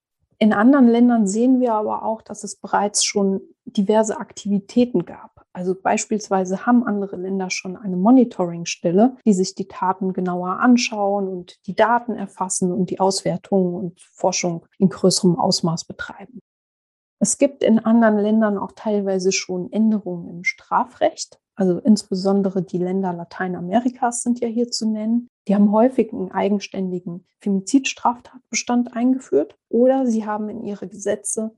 in anderen Ländern sehen wir aber auch, dass es bereits schon diverse Aktivitäten gab. Also beispielsweise haben andere Länder schon eine Monitoringstelle, die sich die Taten genauer anschauen und die Daten erfassen und die Auswertung und Forschung in größerem Ausmaß betreiben. Es gibt in anderen Ländern auch teilweise schon Änderungen im Strafrecht. Also insbesondere die Länder Lateinamerikas sind ja hier zu nennen. Die haben häufig einen eigenständigen Femizidstraftatbestand eingeführt oder sie haben in ihre Gesetze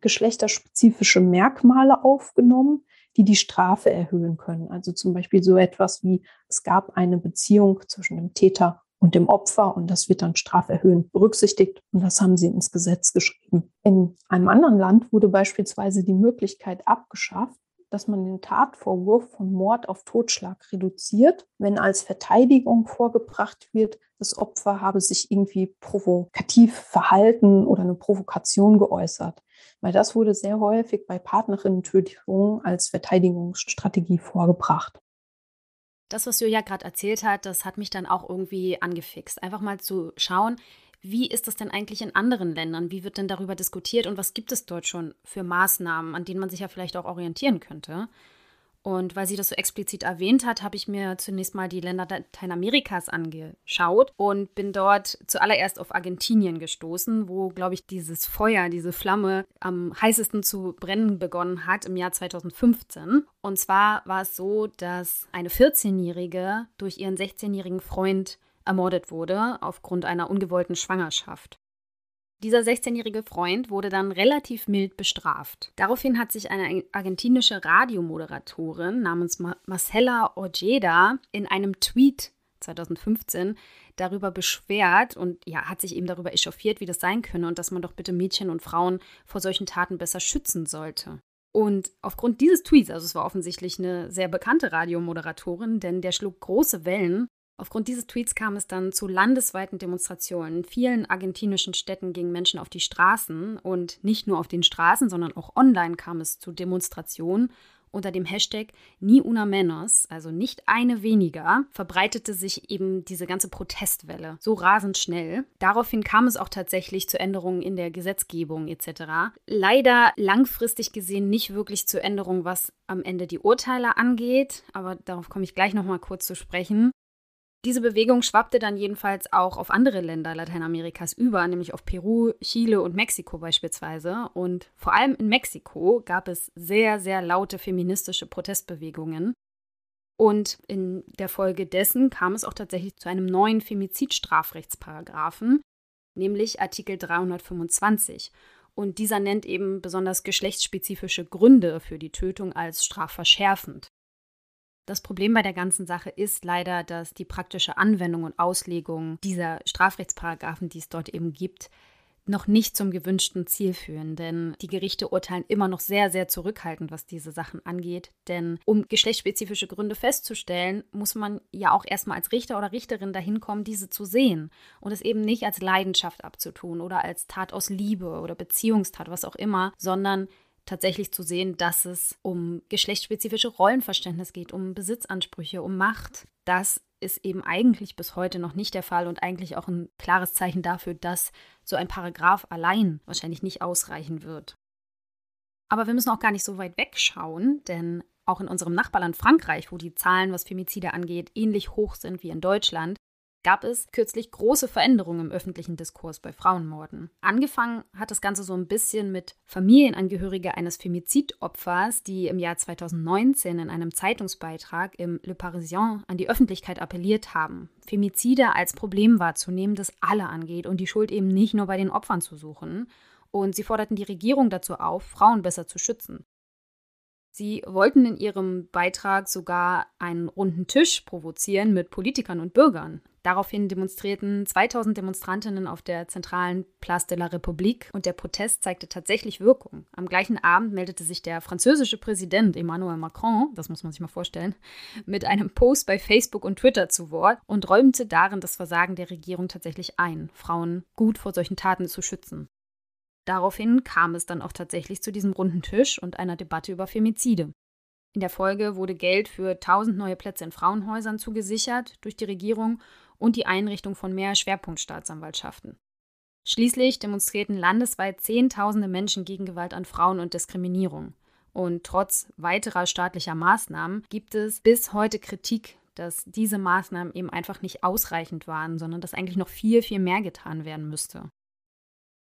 geschlechterspezifische Merkmale aufgenommen, die die Strafe erhöhen können. Also zum Beispiel so etwas wie, es gab eine Beziehung zwischen dem Täter und dem Opfer und das wird dann straferhöhend berücksichtigt und das haben sie ins Gesetz geschrieben. In einem anderen Land wurde beispielsweise die Möglichkeit abgeschafft, dass man den Tatvorwurf von Mord auf Totschlag reduziert, wenn als Verteidigung vorgebracht wird, das Opfer habe sich irgendwie provokativ verhalten oder eine Provokation geäußert. Weil das wurde sehr häufig bei Partnerinnen-Tötungen als Verteidigungsstrategie vorgebracht. Das, was Julia gerade erzählt hat, das hat mich dann auch irgendwie angefixt. Einfach mal zu schauen, wie ist das denn eigentlich in anderen Ländern? Wie wird denn darüber diskutiert und was gibt es dort schon für Maßnahmen, an denen man sich ja vielleicht auch orientieren könnte? Und weil sie das so explizit erwähnt hat, habe ich mir zunächst mal die Länder Lateinamerikas angeschaut und bin dort zuallererst auf Argentinien gestoßen, wo, glaube ich, dieses Feuer, diese Flamme am heißesten zu brennen begonnen hat im Jahr zweitausendfünfzehn. Und zwar war es so, dass eine vierzehnjährige durch ihren sechzehnjährigen Freund ermordet wurde aufgrund einer ungewollten Schwangerschaft. Dieser sechzehnjährige Freund wurde dann relativ mild bestraft. Daraufhin hat sich eine argentinische Radiomoderatorin namens Marcela Ojeda in einem Tweet zweitausendfünfzehn darüber beschwert und ja, hat sich eben darüber echauffiert, wie das sein könne und dass man doch bitte Mädchen und Frauen vor solchen Taten besser schützen sollte. Und aufgrund dieses Tweets, also es war offensichtlich eine sehr bekannte Radiomoderatorin, denn der schlug große Wellen, Aufgrund dieses Tweets kam es dann zu landesweiten Demonstrationen. In vielen argentinischen Städten gingen Menschen auf die Straßen und nicht nur auf den Straßen, sondern auch online kam es zu Demonstrationen. Unter dem Hashtag Ni Una Menos, also nicht eine weniger, verbreitete sich eben diese ganze Protestwelle so rasend schnell. Daraufhin kam es auch tatsächlich zu Änderungen in der Gesetzgebung et cetera. Leider langfristig gesehen nicht wirklich zu Änderungen, was am Ende die Urteile angeht, aber darauf komme ich gleich nochmal kurz zu sprechen. Diese Bewegung schwappte dann jedenfalls auch auf andere Länder Lateinamerikas über, nämlich auf Peru, Chile und Mexiko beispielsweise. Und vor allem in Mexiko gab es sehr, sehr laute feministische Protestbewegungen. Und in der Folge dessen kam es auch tatsächlich zu einem neuen Femizidstrafrechtsparagraphen, nämlich Artikel dreihundertfünfundzwanzig. Und dieser nennt eben besonders geschlechtsspezifische Gründe für die Tötung als strafverschärfend. Das Problem bei der ganzen Sache ist leider, dass die praktische Anwendung und Auslegung dieser Strafrechtsparagraphen, die es dort eben gibt, noch nicht zum gewünschten Ziel führen. Denn die Gerichte urteilen immer noch sehr, sehr zurückhaltend, was diese Sachen angeht. Denn um geschlechtsspezifische Gründe festzustellen, muss man ja auch erstmal als Richter oder Richterin dahin kommen, diese zu sehen. Und es eben nicht als Leidenschaft abzutun oder als Tat aus Liebe oder Beziehungstat, was auch immer, sondern tatsächlich zu sehen, dass es um geschlechtsspezifische Rollenverständnis geht, um Besitzansprüche, um Macht. Das ist eben eigentlich bis heute noch nicht der Fall und eigentlich auch ein klares Zeichen dafür, dass so ein Paragraph allein wahrscheinlich nicht ausreichen wird. Aber wir müssen auch gar nicht so weit wegschauen, denn auch in unserem Nachbarland Frankreich, wo die Zahlen, was Femizide angeht, ähnlich hoch sind wie in Deutschland, gab es kürzlich große Veränderungen im öffentlichen Diskurs bei Frauenmorden. Angefangen hat das Ganze so ein bisschen mit Familienangehörige eines Femizidopfers, die im Jahr zweitausendneunzehn in einem Zeitungsbeitrag im Le Parisien an die Öffentlichkeit appelliert haben, Femizide als Problem wahrzunehmen, das alle angeht und die Schuld eben nicht nur bei den Opfern zu suchen. Und sie forderten die Regierung dazu auf, Frauen besser zu schützen. Sie wollten in ihrem Beitrag sogar einen runden Tisch provozieren mit Politikern und Bürgern. Daraufhin demonstrierten zweitausend Demonstrantinnen auf der zentralen Place de la République und der Protest zeigte tatsächlich Wirkung. Am gleichen Abend meldete sich der französische Präsident Emmanuel Macron, das muss man sich mal vorstellen, mit einem Post bei Facebook und Twitter zu Wort und räumte darin das Versagen der Regierung tatsächlich ein, Frauen gut vor solchen Taten zu schützen. Daraufhin kam es dann auch tatsächlich zu diesem runden Tisch und einer Debatte über Femizide. In der Folge wurde Geld für tausend neue Plätze in Frauenhäusern zugesichert durch die Regierung und die Einrichtung von mehr Schwerpunktstaatsanwaltschaften. Schließlich demonstrierten landesweit Zehntausende Menschen gegen Gewalt an Frauen und Diskriminierung. Und trotz weiterer staatlicher Maßnahmen gibt es bis heute Kritik, dass diese Maßnahmen eben einfach nicht ausreichend waren, sondern dass eigentlich noch viel, viel mehr getan werden müsste.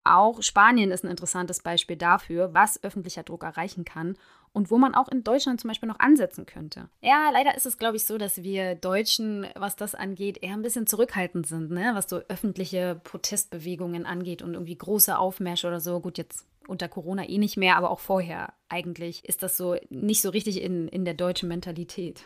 Auch Spanien ist ein interessantes Beispiel dafür, was öffentlicher Druck erreichen kann und wo man auch in Deutschland zum Beispiel noch ansetzen könnte. Ja, leider ist es, glaube ich, so, dass wir Deutschen, was das angeht, eher ein bisschen zurückhaltend sind, ne? Was so öffentliche Protestbewegungen angeht und irgendwie große Aufmärsche oder so. Gut, jetzt unter Corona eh nicht mehr, aber auch vorher eigentlich ist das so nicht so richtig in, in der deutschen Mentalität.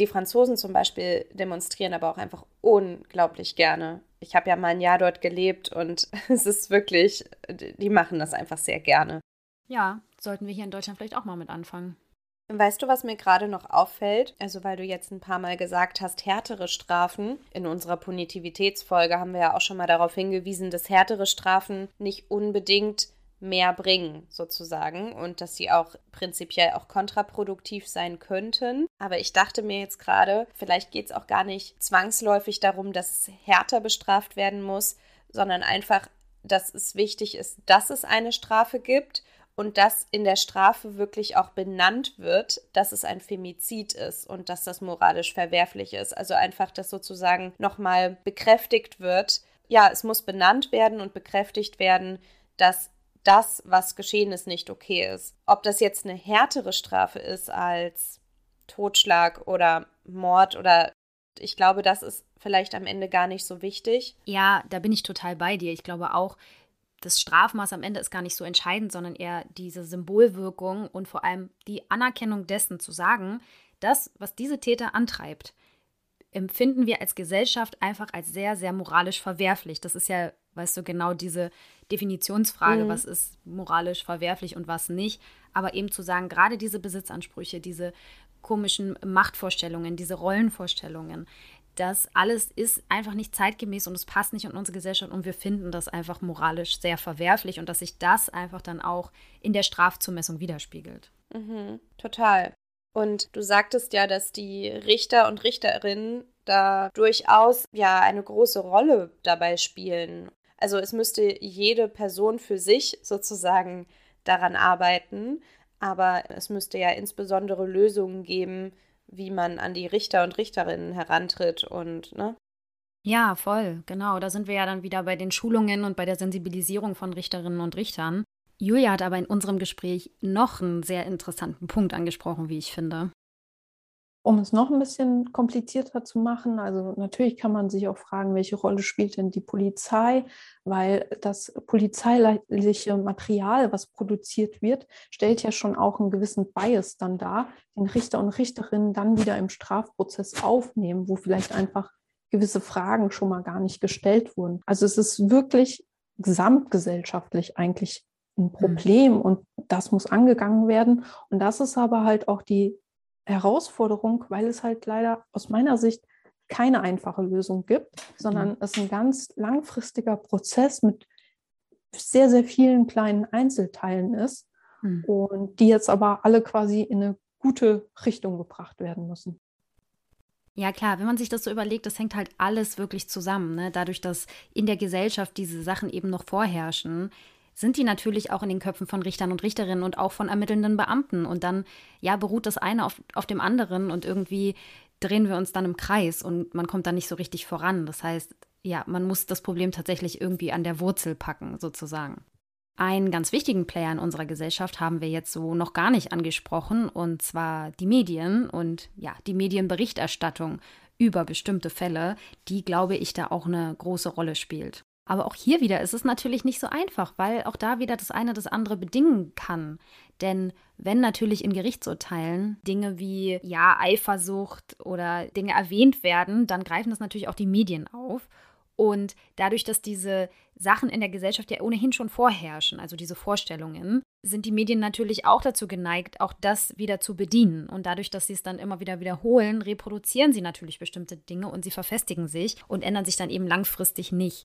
Die Franzosen zum Beispiel demonstrieren aber auch einfach unglaublich gerne. Ich habe ja mal ein Jahr dort gelebt und es ist wirklich, die machen das einfach sehr gerne. Ja, sollten wir hier in Deutschland vielleicht auch mal mit anfangen. Weißt du, was mir gerade noch auffällt? Also weil du jetzt ein paar Mal gesagt hast, härtere Strafen. In unserer Punitivitätsfolge haben wir ja auch schon mal darauf hingewiesen, dass härtere Strafen nicht unbedingt mehr bringen sozusagen und dass sie auch prinzipiell auch kontraproduktiv sein könnten. Aber ich dachte mir jetzt gerade, vielleicht geht es auch gar nicht zwangsläufig darum, dass es härter bestraft werden muss, sondern einfach, dass es wichtig ist, dass es eine Strafe gibt und dass in der Strafe wirklich auch benannt wird, dass es ein Femizid ist und dass das moralisch verwerflich ist. Also einfach, dass sozusagen nochmal bekräftigt wird, ja, es muss benannt werden und bekräftigt werden, dass das, was geschehen ist, nicht okay ist. Ob das jetzt eine härtere Strafe ist als Totschlag oder Mord oder ich glaube, das ist vielleicht am Ende gar nicht so wichtig. Ja, da bin ich total bei dir. Ich glaube auch, das Strafmaß am Ende ist gar nicht so entscheidend, sondern eher diese Symbolwirkung und vor allem die Anerkennung dessen zu sagen, das, was diese Täter antreibt, empfinden wir als Gesellschaft einfach als sehr, sehr moralisch verwerflich. Das ist ja, weißt du, genau diese Definitionsfrage, mhm. was ist moralisch verwerflich und was nicht. Aber eben zu sagen, gerade diese Besitzansprüche, diese komischen Machtvorstellungen, diese Rollenvorstellungen, das alles ist einfach nicht zeitgemäß und es passt nicht in unsere Gesellschaft und wir finden das einfach moralisch sehr verwerflich und dass sich das einfach dann auch in der Strafzumessung widerspiegelt. Mhm, total. Und du sagtest ja, dass die Richter und Richterinnen da durchaus ja eine große Rolle dabei spielen. Also es müsste jede Person für sich sozusagen daran arbeiten, aber es müsste ja insbesondere Lösungen geben, wie man an die Richter und Richterinnen herantritt und, ne? Ja, voll, genau. Da sind wir ja dann wieder bei den Schulungen und bei der Sensibilisierung von Richterinnen und Richtern. Julia hat aber in unserem Gespräch noch einen sehr interessanten Punkt angesprochen, wie ich finde. Um es noch ein bisschen komplizierter zu machen, also natürlich kann man sich auch fragen, welche Rolle spielt denn die Polizei, weil das polizeiliche Material, was produziert wird, stellt ja schon auch einen gewissen Bias dann dar, den Richter und Richterinnen dann wieder im Strafprozess aufnehmen, wo vielleicht einfach gewisse Fragen schon mal gar nicht gestellt wurden. Also es ist wirklich gesamtgesellschaftlich eigentlich ein Problem und das muss angegangen werden. Und das ist aber halt auch die Herausforderung, weil es halt leider aus meiner Sicht keine einfache Lösung gibt, sondern es ein ganz langfristiger Prozess mit sehr, sehr vielen kleinen Einzelteilen ist mhm. und die jetzt aber alle quasi in eine gute Richtung gebracht werden müssen. Ja klar, wenn man sich das so überlegt, das hängt halt alles wirklich zusammen, ne? Dadurch, dass in der Gesellschaft diese Sachen eben noch vorherrschen, sind die natürlich auch in den Köpfen von Richtern und Richterinnen und auch von ermittelnden Beamten. Und dann, ja, beruht das eine auf, auf dem anderen und irgendwie drehen wir uns dann im Kreis und man kommt dann nicht so richtig voran. Das heißt, ja, man muss das Problem tatsächlich irgendwie an der Wurzel packen, sozusagen. Einen ganz wichtigen Player in unserer Gesellschaft haben wir jetzt so noch gar nicht angesprochen, und zwar die Medien und ja, die Medienberichterstattung über bestimmte Fälle, die, glaube ich, da auch eine große Rolle spielt. Aber auch hier wieder ist es natürlich nicht so einfach, weil auch da wieder das eine das andere bedingen kann. Denn wenn natürlich in Gerichtsurteilen Dinge wie ja, Eifersucht oder Dinge erwähnt werden, dann greifen das natürlich auch die Medien auf. Und dadurch, dass diese Sachen in der Gesellschaft ja ohnehin schon vorherrschen, also diese Vorstellungen, sind die Medien natürlich auch dazu geneigt, auch das wieder zu bedienen. Und dadurch, dass sie es dann immer wieder wiederholen, reproduzieren sie natürlich bestimmte Dinge und sie verfestigen sich und ändern sich dann eben langfristig nicht.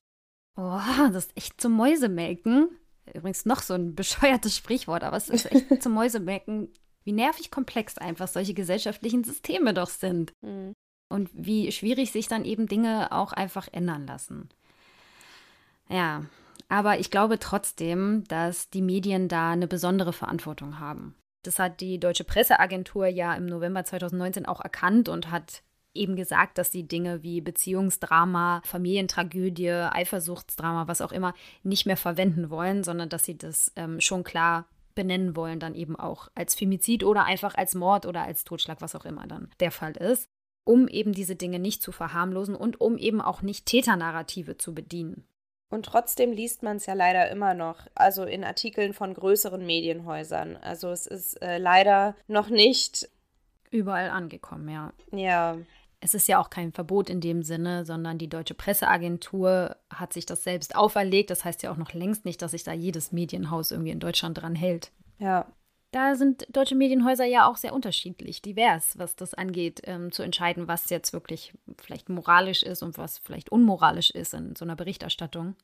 Oh, das ist echt zum Mäusemelken. Übrigens noch so ein bescheuertes Sprichwort, aber es ist echt zum Mäusemelken, wie nervig komplex einfach solche gesellschaftlichen Systeme doch sind. Mhm. Und wie schwierig sich dann eben Dinge auch einfach ändern lassen. Ja, aber ich glaube trotzdem, dass die Medien da eine besondere Verantwortung haben. Das hat die Deutsche Presseagentur ja im November zweitausendneunzehn auch erkannt und hat eben gesagt, dass die Dinge wie Beziehungsdrama, Familientragödie, Eifersuchtsdrama, was auch immer, nicht mehr verwenden wollen, sondern dass sie das ähm, schon klar benennen wollen, dann eben auch als Femizid oder einfach als Mord oder als Totschlag, was auch immer dann der Fall ist, um eben diese Dinge nicht zu verharmlosen und um eben auch nicht Täternarrative zu bedienen. Und trotzdem liest man es ja leider immer noch, also in Artikeln von größeren Medienhäusern. Also es ist äh, leider noch nicht überall angekommen, ja. Ja. Es ist ja auch kein Verbot in dem Sinne, sondern die Deutsche Presseagentur hat sich das selbst auferlegt. Das heißt ja auch noch längst nicht, dass sich da jedes Medienhaus irgendwie in Deutschland dran hält. Ja. Da sind deutsche Medienhäuser ja auch sehr unterschiedlich, divers, was das angeht, ähm, zu entscheiden, was jetzt wirklich vielleicht moralisch ist und was vielleicht unmoralisch ist in so einer Berichterstattung.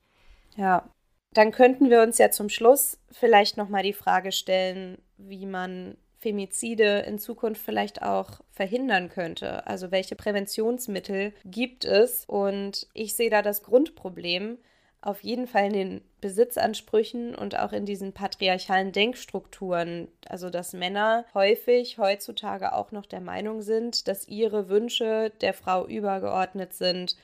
Ja. Dann könnten wir uns ja zum Schluss vielleicht nochmal die Frage stellen, wie man Femizide in Zukunft vielleicht auch verhindern könnte. Also welche Präventionsmittel gibt es? Und ich sehe da das Grundproblem auf jeden Fall in den Besitzansprüchen und auch in diesen patriarchalen Denkstrukturen. Also dass Männer häufig heutzutage auch noch der Meinung sind, dass ihre Wünsche der Frau übergeordnet sind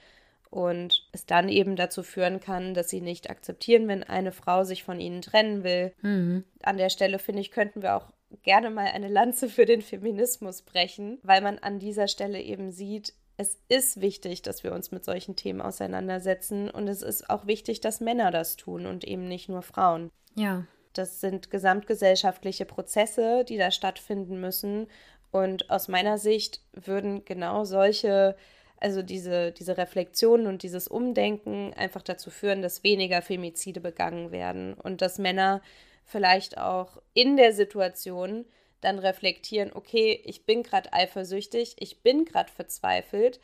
und es dann eben dazu führen kann, dass sie nicht akzeptieren, wenn eine Frau sich von ihnen trennen will. Mhm. An der Stelle, finde ich, könnten wir auch gerne mal eine Lanze für den Feminismus brechen, weil man an dieser Stelle eben sieht, es ist wichtig, dass wir uns mit solchen Themen auseinandersetzen und es ist auch wichtig, dass Männer das tun und eben nicht nur Frauen. Ja. Das sind gesamtgesellschaftliche Prozesse, die da stattfinden müssen und aus meiner Sicht würden genau solche, also diese, diese Reflexionen und dieses Umdenken einfach dazu führen, dass weniger Femizide begangen werden und dass Männer vielleicht auch in der Situation dann reflektieren, okay, ich bin gerade eifersüchtig, ich bin gerade verzweifelt,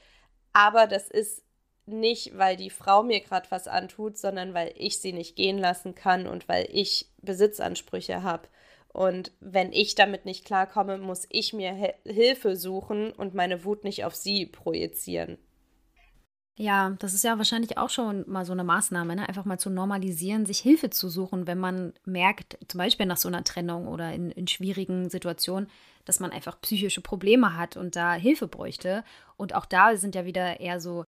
Aber das ist nicht, weil die Frau mir gerade was antut, sondern weil ich sie nicht gehen lassen kann und weil ich Besitzansprüche habe. Und wenn ich damit nicht klarkomme, muss ich mir Hel- Hilfe suchen und meine Wut nicht auf sie projizieren. Ja, das ist ja wahrscheinlich auch schon mal so eine Maßnahme, ne? Einfach mal zu normalisieren, sich Hilfe zu suchen, wenn man merkt, zum Beispiel nach so einer Trennung oder in, in schwierigen Situationen, dass man einfach psychische Probleme hat und da Hilfe bräuchte. Und auch da sind ja wieder eher so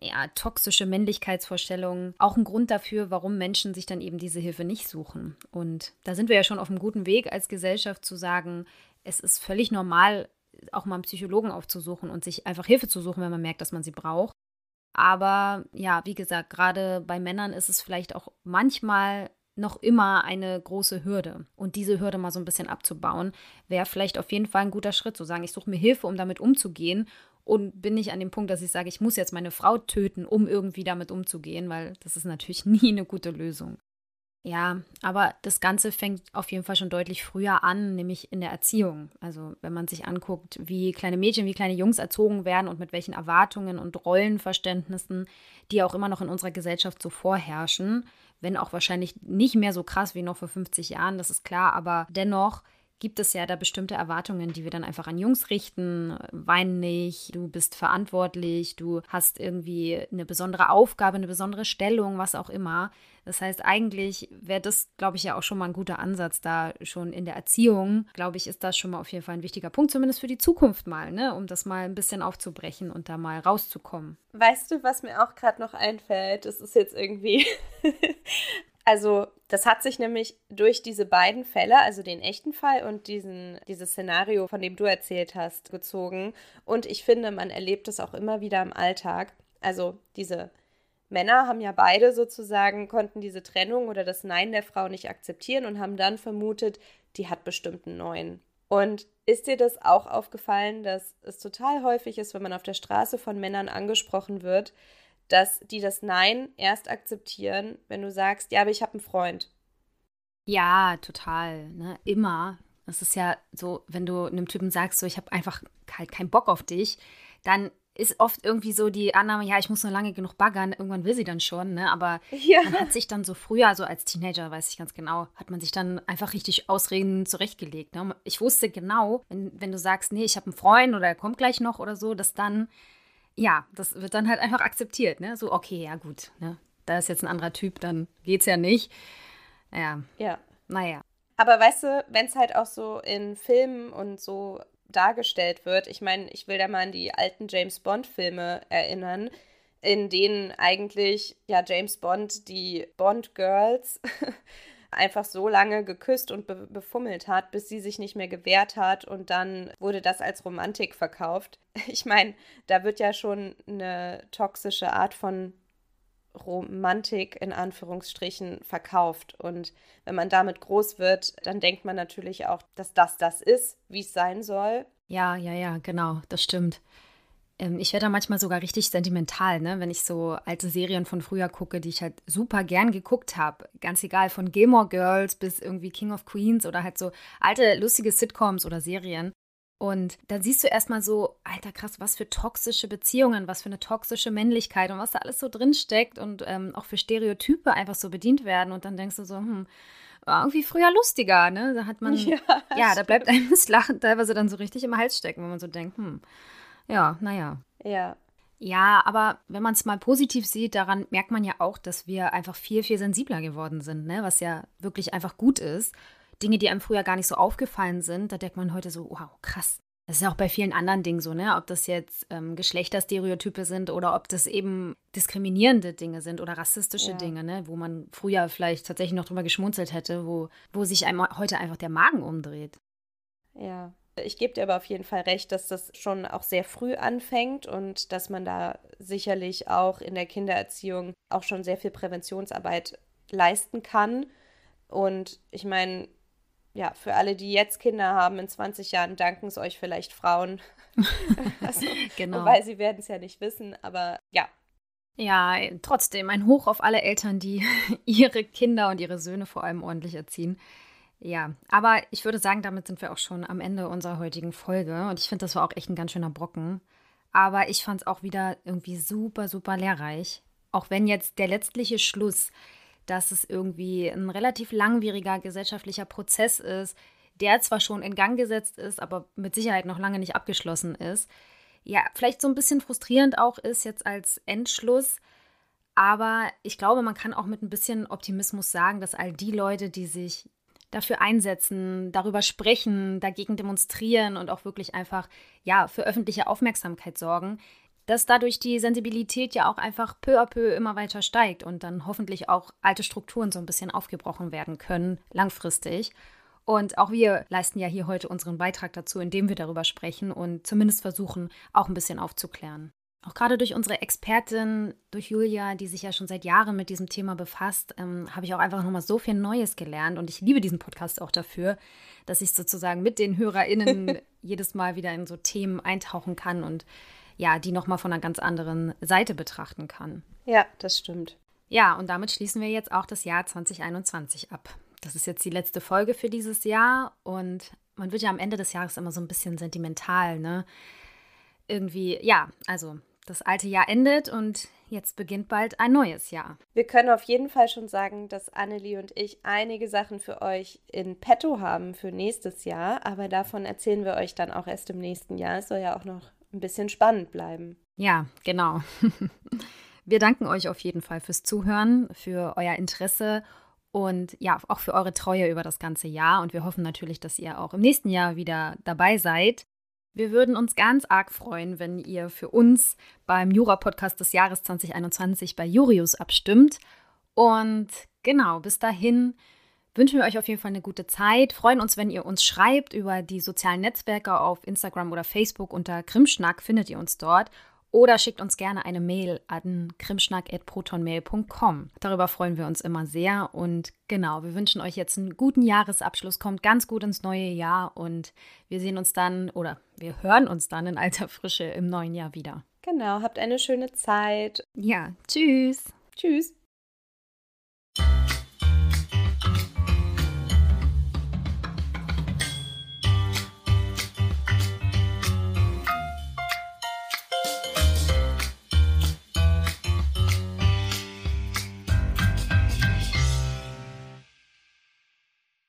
ja, toxische Männlichkeitsvorstellungen auch ein Grund dafür, warum Menschen sich dann eben diese Hilfe nicht suchen. Und da sind wir ja schon auf einem guten Weg als Gesellschaft zu sagen, es ist völlig normal, auch mal einen Psychologen aufzusuchen und sich einfach Hilfe zu suchen, wenn man merkt, dass man sie braucht. Aber ja, wie gesagt, gerade bei Männern ist es vielleicht auch manchmal noch immer eine große Hürde. Und diese Hürde mal so ein bisschen abzubauen, wäre vielleicht auf jeden Fall ein guter Schritt, zu sagen, ich suche mir Hilfe, um damit umzugehen. Und bin nicht an dem Punkt, dass ich sage, ich muss jetzt meine Frau töten, um irgendwie damit umzugehen, weil das ist natürlich nie eine gute Lösung. Ja, aber das Ganze fängt auf jeden Fall schon deutlich früher an, nämlich in der Erziehung. Also wenn man sich anguckt, wie kleine Mädchen, wie kleine Jungs erzogen werden und mit welchen Erwartungen und Rollenverständnissen, die auch immer noch in unserer Gesellschaft so vorherrschen, wenn auch wahrscheinlich nicht mehr so krass wie noch vor fünfzig Jahren, das ist klar, aber dennoch gibt es ja da bestimmte Erwartungen, die wir dann einfach an Jungs richten. Wein nicht, du bist verantwortlich, du hast irgendwie eine besondere Aufgabe, eine besondere Stellung, was auch immer. Das heißt, eigentlich wäre das, glaube ich, ja auch schon mal ein guter Ansatz da schon in der Erziehung. Glaube ich, ist das schon mal auf jeden Fall ein wichtiger Punkt, zumindest für die Zukunft mal, ne? Um das mal ein bisschen aufzubrechen und da mal rauszukommen. Weißt du, was mir auch gerade noch einfällt? Es ist jetzt irgendwie... Also das hat sich nämlich durch diese beiden Fälle, also den echten Fall und diesen, dieses Szenario, von dem du erzählt hast, gezogen. Und ich finde, man erlebt es auch immer wieder im Alltag. Also diese Männer haben ja beide sozusagen, konnten diese Trennung oder das Nein der Frau nicht akzeptieren und haben dann vermutet, die hat bestimmt einen neuen. Und ist dir das auch aufgefallen, dass es total häufig ist, wenn man auf der Straße von Männern angesprochen wird, dass die das Nein erst akzeptieren, wenn du sagst, ja, aber ich habe einen Freund. Ja, total, ne? Immer. Das ist ja so, wenn du einem Typen sagst, so, ich habe einfach halt keinen Bock auf dich, dann ist oft irgendwie so die Annahme, ja, ich muss nur lange genug baggern, irgendwann will sie dann schon, ne? Aber ja. Man hat sich dann so früher, so als Teenager, weiß ich ganz genau, hat man sich dann einfach richtig Ausreden zurechtgelegt, ne? Ich wusste genau, wenn, wenn du sagst, nee, ich habe einen Freund oder er kommt gleich noch oder so, dass dann ja, das wird dann halt einfach akzeptiert, ne? So, okay, ja gut, ne? Da ist jetzt ein anderer Typ, dann geht's ja nicht. Ja, ja. Naja. Aber weißt du, wenn es halt auch so in Filmen und so dargestellt wird, ich meine, ich will da mal an die alten James-Bond-Filme erinnern, in denen eigentlich, ja, James Bond die Bond-Girls einfach so lange geküsst und be- befummelt hat, bis sie sich nicht mehr gewehrt hat und dann wurde das als Romantik verkauft. Ich meine, da wird ja schon eine toxische Art von Romantik in Anführungsstrichen verkauft und wenn man damit groß wird, dann denkt man natürlich auch, dass das das ist, wie es sein soll. Ja, ja, ja, genau, das stimmt. Ich werde da manchmal sogar richtig sentimental, ne? Wenn ich so alte Serien von früher gucke, die ich halt super gern geguckt habe. Ganz egal, von Gilmore Girls bis irgendwie King of Queens oder halt so alte, lustige Sitcoms oder Serien. Und dann siehst du erstmal so, alter krass, was für toxische Beziehungen, was für eine toxische Männlichkeit und was da alles so drin steckt und ähm, auch für Stereotype einfach so bedient werden. Und dann denkst du so, hm, war irgendwie früher lustiger, ne? Da hat man, ja, ja da bleibt einem das Lachen teilweise dann so richtig im Hals stecken, wenn man so denkt, hm. Ja, naja. Ja. Ja, aber wenn man es mal positiv sieht, daran merkt man ja auch, dass wir einfach viel, viel sensibler geworden sind, ne? Was ja wirklich einfach gut ist. Dinge, die einem früher gar nicht so aufgefallen sind, da denkt man heute so, wow, krass. Das ist ja auch bei vielen anderen Dingen so, ne? Ob das jetzt ähm, Geschlechterstereotype sind oder ob das eben diskriminierende Dinge sind oder rassistische ja. Dinge, ne? Wo man früher vielleicht tatsächlich noch drüber geschmunzelt hätte, wo, wo sich einem heute einfach der Magen umdreht. Ja. Ich gebe dir aber auf jeden Fall recht, dass das schon auch sehr früh anfängt und dass man da sicherlich auch in der Kindererziehung auch schon sehr viel Präventionsarbeit leisten kann. Und ich meine, ja, für alle, die jetzt Kinder haben, in zwanzig Jahren danken es euch vielleicht Frauen. Also, genau. Wobei sie werden es ja nicht wissen, aber ja. Ja, trotzdem ein Hoch auf alle Eltern, die ihre Kinder und ihre Söhne vor allem ordentlich erziehen. Ja, aber ich würde sagen, damit sind wir auch schon am Ende unserer heutigen Folge. Und ich finde, das war auch echt ein ganz schöner Brocken. Aber ich fand es auch wieder irgendwie super, super lehrreich. Auch wenn jetzt der letztliche Schluss, dass es irgendwie ein relativ langwieriger gesellschaftlicher Prozess ist, der zwar schon in Gang gesetzt ist, aber mit Sicherheit noch lange nicht abgeschlossen ist. Ja, vielleicht so ein bisschen frustrierend auch ist jetzt als Endschluss. Aber ich glaube, man kann auch mit ein bisschen Optimismus sagen, dass all die Leute, die sich dafür einsetzen, darüber sprechen, dagegen demonstrieren und auch wirklich einfach ja, für öffentliche Aufmerksamkeit sorgen, dass dadurch die Sensibilität ja auch einfach peu à peu immer weiter steigt und dann hoffentlich auch alte Strukturen so ein bisschen aufgebrochen werden können, langfristig. Und auch wir leisten ja hier heute unseren Beitrag dazu, indem wir darüber sprechen und zumindest versuchen, auch ein bisschen aufzuklären. Auch gerade durch unsere Expertin, durch Julia, die sich ja schon seit Jahren mit diesem Thema befasst, ähm, habe ich auch einfach nochmal so viel Neues gelernt. Und ich liebe diesen Podcast auch dafür, dass ich sozusagen mit den HörerInnen jedes Mal wieder in so Themen eintauchen kann und ja, die nochmal von einer ganz anderen Seite betrachten kann. Ja, das stimmt. Ja, und damit schließen wir jetzt auch das Jahr zwanzig einundzwanzig ab. Das ist jetzt die letzte Folge für dieses Jahr und man wird ja am Ende des Jahres immer so ein bisschen sentimental, ne? Irgendwie, ja, also das alte Jahr endet und jetzt beginnt bald ein neues Jahr. Wir können auf jeden Fall schon sagen, dass Annelie und ich einige Sachen für euch in petto haben für nächstes Jahr, aber davon erzählen wir euch dann auch erst im nächsten Jahr. Es soll ja auch noch ein bisschen spannend bleiben. Ja, genau. Wir danken euch auf jeden Fall fürs Zuhören, für euer Interesse und ja, auch für eure Treue über das ganze Jahr. Und wir hoffen natürlich, dass ihr auch im nächsten Jahr wieder dabei seid. Wir würden uns ganz arg freuen, wenn ihr für uns beim Jura-Podcast des Jahres zwanzig einundzwanzig bei Jurios abstimmt. Und genau, bis dahin wünschen wir euch auf jeden Fall eine gute Zeit. Freuen uns, wenn ihr uns schreibt über die sozialen Netzwerke auf Instagram oder Facebook. Unter Krimschnack findet ihr uns dort. Oder schickt uns gerne eine Mail an krimschnack at protonmail punkt com. Darüber freuen wir uns immer sehr. Und genau, wir wünschen euch jetzt einen guten Jahresabschluss. Kommt ganz gut ins neue Jahr und wir sehen uns dann oder... Wir hören uns dann in alter Frische im neuen Jahr wieder. Genau, habt eine schöne Zeit. Ja, tschüss. Tschüss.